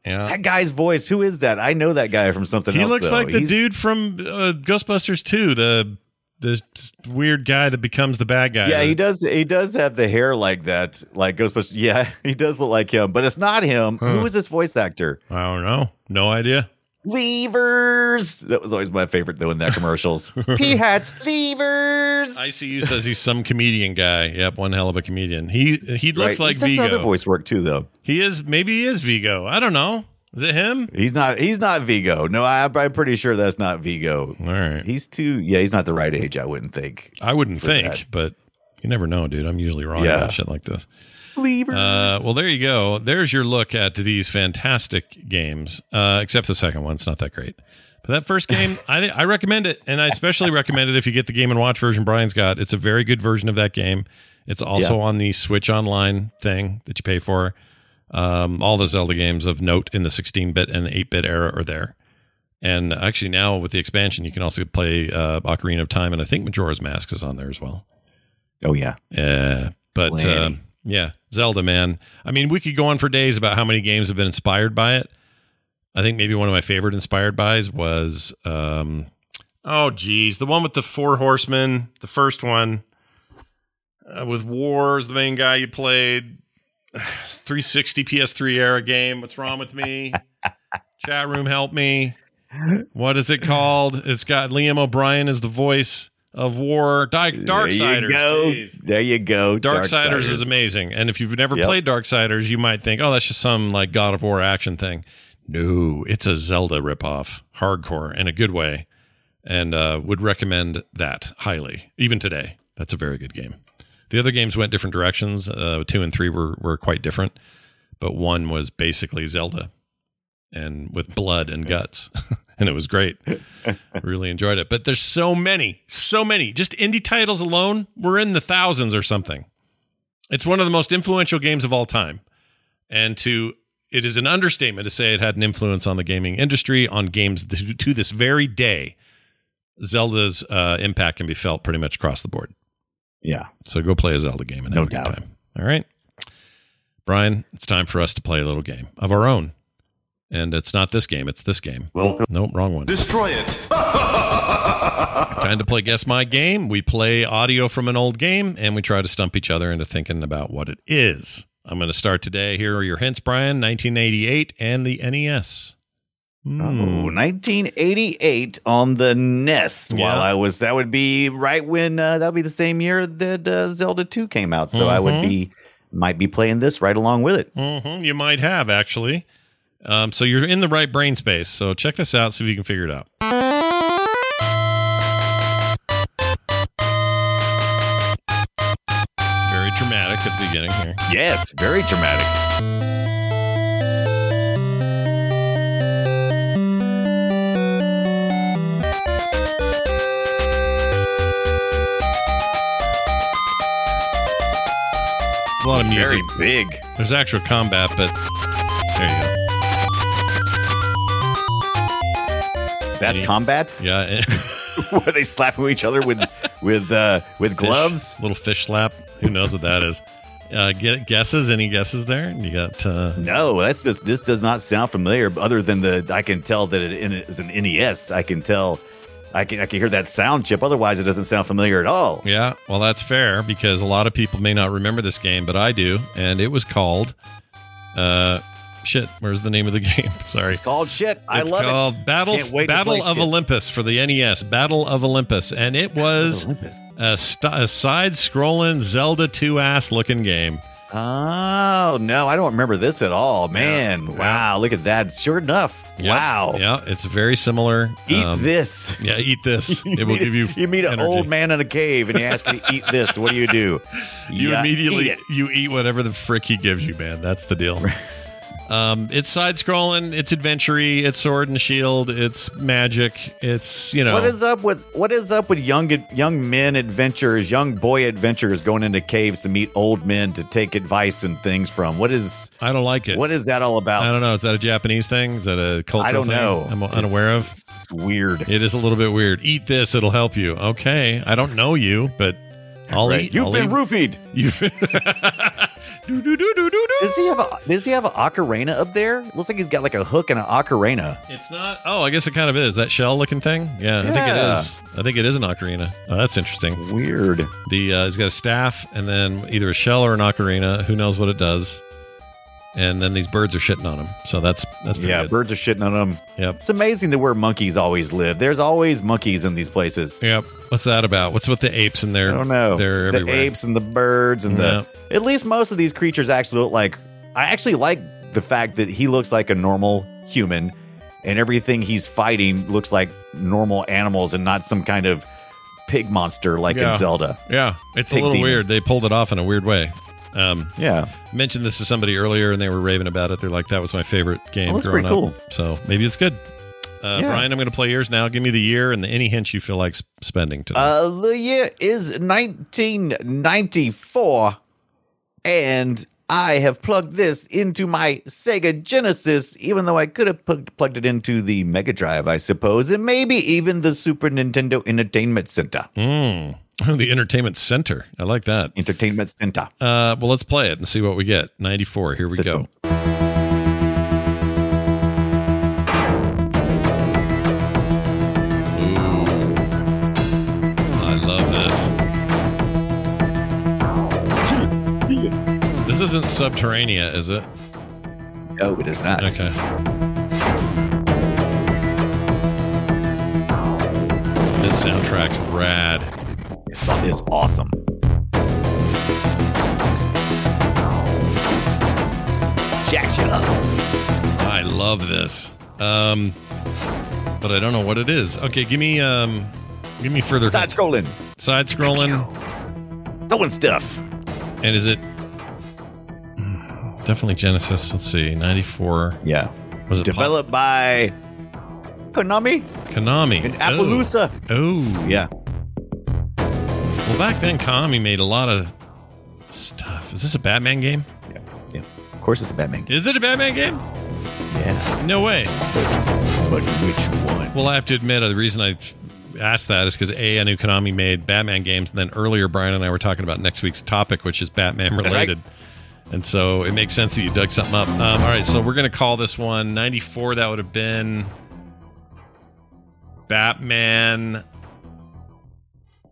Yeah. That guy's voice. Who is that? I know that guy from something he else. He looks though. like the He's... dude from uh, Ghostbusters two, the... the weird guy that becomes the bad guy. Yeah, right? he does. He does have the hair like that, like Ghostbusters. Yeah, he does look like him, but it's not him. Huh. Who is this voice actor? I don't know. No idea. Levers. That was always my favorite though in that commercials. P hats. Levers. I C U says he's some comedian guy. Yep, one hell of a comedian. He he looks right. like he Vigo. Other voice work too though. He is. Maybe he is Vigo. I don't know. Is it him? He's not. He's not Vigo. No, I, I'm pretty sure that's not Vigo. All right. He's too. Yeah, he's not the right age. I wouldn't think. I wouldn't think, that. But you never know, dude. I'm usually wrong yeah. about shit like this. Levers. Uh, well, there you go. There's your look at these fantastic games. Uh, except the second one. It's not that great. But that first game, I I recommend it, and I especially recommend it if you get the Game and Watch version Brian's got. It's a very good version of that game. It's also yeah. on the Switch Online thing that you pay for. Um, all the Zelda games of note in the sixteen-bit and eight-bit era are there. And actually now with the expansion, you can also play uh, Ocarina of Time, and I think Majora's Mask is on there as well. Oh, yeah. Uh, but, uh, yeah, Zelda, man. I mean, we could go on for days about how many games have been inspired by it. I think maybe one of my favorite inspired bys was, um, oh, geez, the one with the four horsemen, the first one. Uh, with Wars, the main guy you played... three sixty P S three era game. What's wrong with me? Chat room, help me. What is it called? It's got Liam O'Brien as the voice of war. Di- Darksiders. There you go. There you go. Darksiders, Darksiders is amazing. And if you've never yep. played Darksiders, you might think, oh, that's just some like God of War action thing. No, it's a Zelda ripoff. Hardcore in a good way. And uh, would recommend that highly. Even today. That's a very good game. The other games went different directions. Uh, two and three were, were quite different, but one was basically Zelda and with blood and guts, and it was great. Really enjoyed it. But there's so many, so many. Just indie titles alone, we're in the thousands or something. It's one of the most influential games of all time. And to it is an understatement to say it had an influence on the gaming industry, on games th- to this very day. Zelda's uh, impact can be felt pretty much across the board. Yeah. So go play a Zelda game and have no a doubt. good time. All right. Brian, it's time for us to play a little game of our own. And it's not this game. It's this game. Well, nope, wrong one. Destroy it. Time to play Guess My Game. We play audio from an old game, and we try to stump each other into thinking about what it is. I'm going to start today. Here are your hints, Brian. nineteen eighty-eight and the N E S. Mm. Oh, nineteen eighty-eight on the N E S. Yeah. While I was, that would be right when uh, that would be the same year that uh, Zelda two came out. So mm-hmm. I would be, might be playing this right along with it. Mm-hmm. You might have actually. Um, so you're in the right brain space. So check this out, see if you can figure it out. Very dramatic at the beginning here. Yes, very dramatic. A lot of music. Very big. There's actual combat, but there you go. That's Any, combat? Yeah. Were they slapping each other with with uh, with gloves? Fish, little fish slap. Who knows what that is? uh, get guesses? Any guesses there? You got uh... no. That's just, this does not sound familiar. Other than the, I can tell that it is an N E S. I can tell. I can I can hear that sound chip. Otherwise, it doesn't sound familiar at all. Yeah. Well, that's fair because a lot of people may not remember this game, but I do, and it was called. Uh, Shit, where's the name of the game? Sorry. It's called Shit. I it's love called it. Battle, Battle of shit. Olympus for the N E S. Battle of Olympus. And it was a, st- a side-scrolling Zelda two-ass looking game. Oh, no. I don't remember this at all. Man, yeah. wow. Look at that. Sure enough. Yep. Wow. Yeah, it's very similar. Eat um, this. Yeah, eat this. It will give you You meet an energy. Old man in a cave and you ask him to eat this. What do you do? You yeah, immediately eat you eat whatever the frick he gives you, man. That's the deal. Um, it's side-scrolling, it's adventure-y, it's sword and shield, it's magic, it's, you know... What is up with what is up with young young men adventures, young boy adventures going into caves to meet old men to take advice and things from? What is... I don't like it. What is that all about? I don't know. Is that a Japanese thing? Is that a cultural thing? I don't thing know. I'm unaware it's, of? It's weird. It is a little bit weird. Eat this, it'll help you. Okay, I don't know you, but I'll right. eat. You've I'll been eat. roofied. You've been... Do, do, do, do, do. Does he have a Does he have an ocarina up there? Looks like he's got like a hook and an ocarina. It's not. Oh, I guess it kind of is that shell looking thing. Yeah, yeah. I think it is. I think it is an ocarina. Oh, that's interesting. Weird. The uh, he's got a staff and then either a shell or an ocarina. Who knows what it does? And then these birds are shitting on him. So that's that's pretty yeah. Good. Birds are shitting on him. Yep. It's amazing that where monkeys always live. There's always monkeys in these places. Yep. What's that about? What's with the apes in there? I don't know. They're the everywhere. Apes and the birds and yeah. the. At least most of these creatures actually look like. I actually like the fact that he looks like a normal human, and everything he's fighting looks like normal animals and not some kind of pig monster like yeah. in Zelda. Yeah, it's pig a little demon. Weird. They pulled it off in a weird way. Um, yeah, mentioned this to somebody earlier, and they were raving about it. They're like, "That was my favorite game oh, growing up." Cool. So maybe it's good. Uh, yeah. Brian, I'm going to play yours now. Give me the year and the, any hints you feel like sp- spending today. Uh, the year is nineteen ninety-four, and I have plugged this into my Sega Genesis, even though I could have pl- plugged it into the Mega Drive, I suppose, and maybe even the Super Nintendo Entertainment Center. Hmm. The Entertainment Center. I like that. Entertainment Center. Uh, well, let's play it and see what we get. ninety-four. Here we System. go. This isn't Subterranea, is it? No, it is not. Okay. This soundtrack's rad. This is awesome. Jacks you up. I love this. Um, but I don't know what it is. Okay, give me um, give me further. Side scrolling. Side scrolling. Throwing stuff. And is it? Definitely Genesis. Let's see, ninety-four. Yeah, was it developed pop- by Konami? Konami. And Appaloosa. Oh. oh, yeah. Well, back then, Konami made a lot of stuff. Is this a Batman game? Yeah, yeah. Of course, it's a Batman game. Is it a Batman game? Yeah. No way. But which one? Well, I have to admit, the reason I asked that is because A, I knew Konami made Batman games, and then earlier, Brian and I were talking about next week's topic, which is Batman related. And so it makes sense that you dug something up. Um, all right, so we're going to call this one ninety-four. That would have been Batman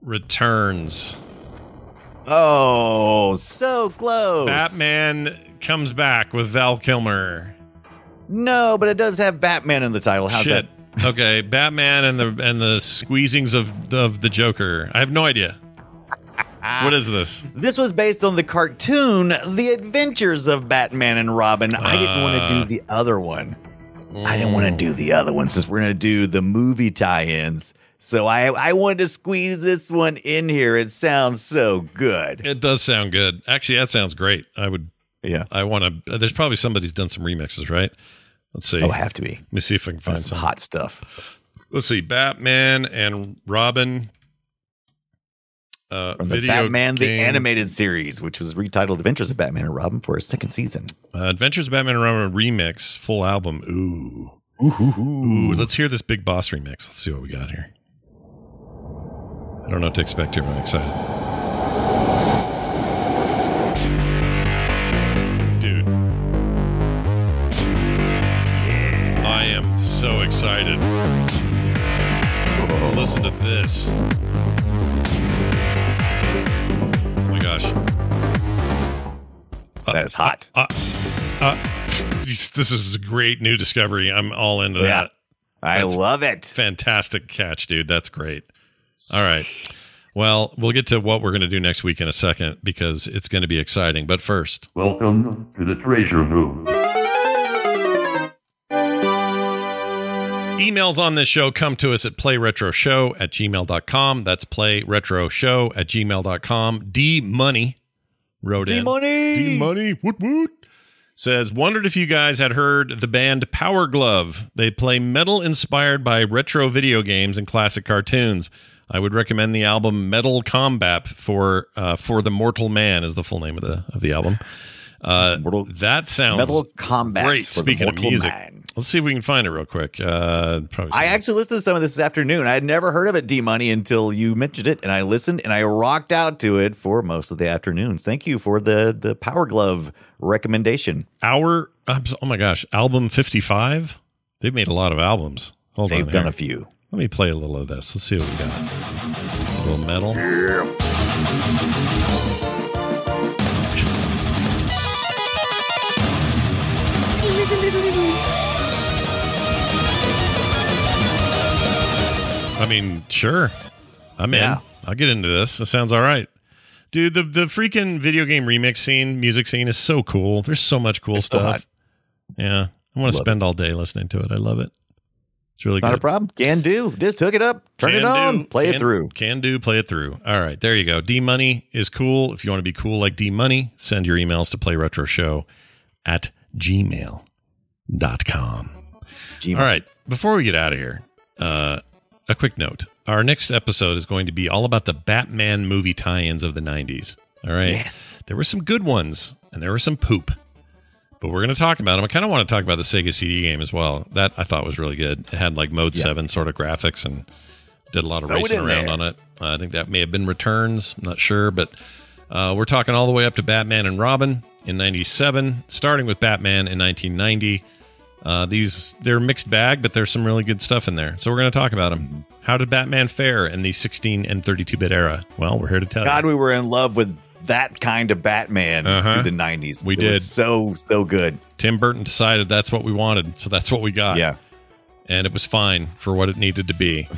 Returns. Oh, so close. Batman Comes Back with Val Kilmer. No, but it does have Batman in the title. How's Shit. that? Okay, Batman and the and the squeezings of, of the Joker. I have no idea. What is this? This was based on the cartoon The Adventures of Batman and Robin. Uh, I didn't want to do the other one. Mm. I didn't want to do the other one since we're going to do the movie tie-ins. So I I wanted to squeeze this one in here. It sounds so good. It does sound good. Actually, that sounds great. I would. Yeah. I want to. There's probably somebody's done some remixes, right? Let's see. Oh, have to be. Let me see if I can find some hot stuff. Let's see. Batman and Robin. Uh, From the video Batman, game. The animated series, which was retitled Adventures of Batman and Robin for a second season. Uh, Adventures of Batman and Robin remix, full album. Ooh. Ooh, ooh. Let's hear this Big Boss remix. Let's see what we got here. I don't know what to expect here, but I'm excited. so excited. Whoa. Listen to this. Oh my gosh. Uh, that is hot. Uh, uh, uh, this is a great new discovery. I'm all into yeah. that. I That's love it. Fantastic catch, dude. That's great. Sweet. All right. Well, we'll get to what we're going to do next week in a second because it's going to be exciting. But first, welcome to the Treasure Room. Emails on this show come to us at playretroshow at gmail dot com. That's playretroshow at gmail dot com. D Money wrote in. D Money. D Money. Woot woot. Says, wondered if you guys had heard the band Power Glove. They play metal inspired by retro video games and classic cartoons. I would recommend the album Metal Combat for uh, for the Mortal Man is the full name of the of the album. Uh, Mortal, that sounds Metal Combat great. For Speaking the Mortal of music, Man. Let's see if we can find it real quick. Uh, probably I actually listened to some of this, this afternoon. I had never heard of it, D Money, until you mentioned it, and I listened and I rocked out to it for most of the afternoons. Thank you for the the Power Glove recommendation. Our oh my gosh, album fifty-five. They've made a lot of albums. Hold They've on, done here. a few. Let me play a little of this. Let's see what we got. A little metal. I mean, sure. I'm yeah. in. I'll get into this. It sounds all right. Dude, the, the freaking video game remix scene, music scene is so cool. There's so much cool it's stuff. So yeah. I want to spend it. all day listening to it. I love it. It's really Not good. a problem. Can do. Just hook it up. Turn can it on. Do. Play can, it through. Can do. Play it through. All right. There you go. D Money is cool. If you want to be cool like D Money, send your emails to playretroshow at gmail dot com. Gmail. All right. Before we get out of here, uh, a quick note. Our next episode is going to be all about the Batman movie tie-ins of the nineties. All right. Yes. There were some good ones and there were some poop. But we're going to talk about them. I kind of want to talk about the Sega C D game as well. That I thought was really good. It had like Mode yeah. seven sort of graphics and did a lot of Throw racing around there. on it. Uh, I think that may have been Returns. I'm not sure. But uh, we're talking all the way up to Batman and Robin in ninety-seven, starting with Batman in nineteen ninety. Uh, these, they're mixed bag, but there's some really good stuff in there. So we're going to talk about them. How did Batman fare in the sixteen and thirty-two bit era? Well, we're here to tell God, you. God, we were in love with that kind of Batman uh-huh. through the nineties. We it did. Was so, so good. Tim Burton decided that's what we wanted, so that's what we got. Yeah. And it was fine for what it needed to be.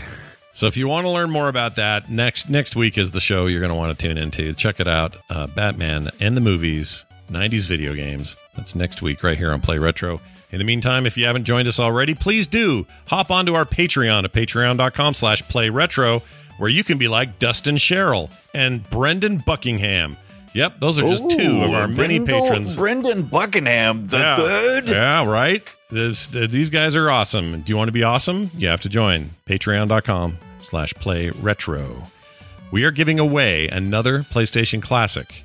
So if you want to learn more about that, next next week is the show you're going to want to tune into. Check it out. Uh, Batman and the movies, nineties video games. That's next week right here on Play Retro. In the meantime, if you haven't joined us already, please do hop onto our Patreon at patreon dot com slash play retro. Where you can be like Dustin Sherrill and Brendan Buckingham. Yep, those are just Ooh, two of our many Brindle, patrons. Brendan Buckingham, the yeah. third. Yeah, right? This, these guys are awesome. Do you want to be awesome? You have to join patreon dot com slash play retro. We are giving away another PlayStation Classic,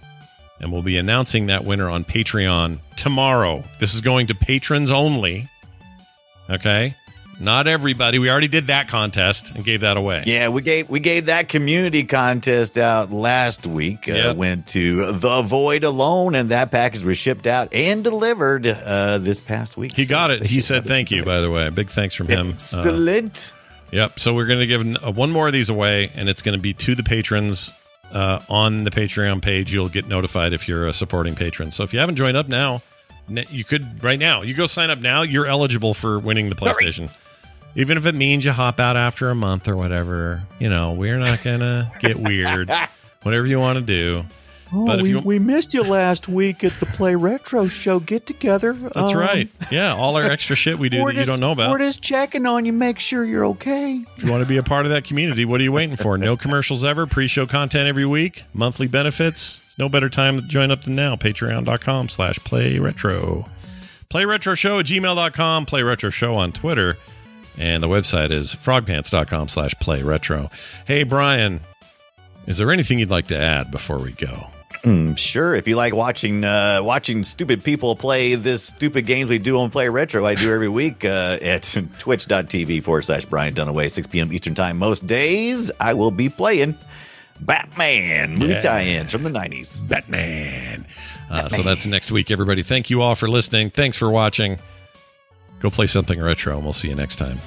and we'll be announcing that winner on Patreon tomorrow. This is going to patrons only, okay? Not everybody. We already did that contest and gave that away. Yeah, we gave we gave that community contest out last week. Yep. Uh, went to The Void alone, and that package was shipped out and delivered uh, this past week. He so got it. He said thank you, by the way. Big thanks from him. Excellent. Uh, yep. So we're going to give one more of these away, and it's going to be to the patrons uh, on the Patreon page. You'll get notified if you're a supporting patron. So if you haven't joined up now, you could right now. You go sign up now. You're eligible for winning the PlayStation. Sorry. Even if it means you hop out after a month or whatever, you know, we're not going to get weird. Whatever you want to do. Oh, but if we, you... we missed you last week at the Play Retro Show get-together. That's um, right. Yeah, all our extra shit we do that just, you don't know about. We're just checking on you, make sure you're okay. If you want to be a part of that community, what are you waiting for? No commercials ever, pre-show content every week, monthly benefits. There's no better time to join up than now. patreon dot com slash play retro. PlayRetroShow at gmail dot com. PlayRetroShow on Twitter. And the website is frog pants dot com slash play retro. Hey, Brian, is there anything you'd like to add before we go? Mm, sure. If you like watching uh, watching stupid people play this stupid games we do on Play Retro, I do every week uh, at twitch dot t v forward slash Brian Dunaway, six p.m. Eastern time most days. I will be playing Batman movie yeah. tie-ins from the nineties. Batman. Uh, Batman. So that's next week, everybody. Thank you all for listening. Thanks for watching. Go play something retro, and we'll see you next time.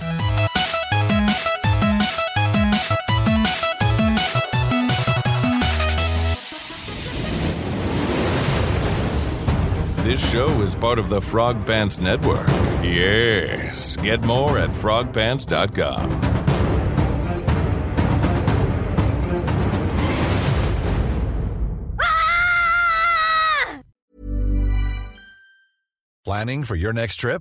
This show is part of the Frog Pants Network. Yes. Get more at frog pants dot com. Planning for your next trip?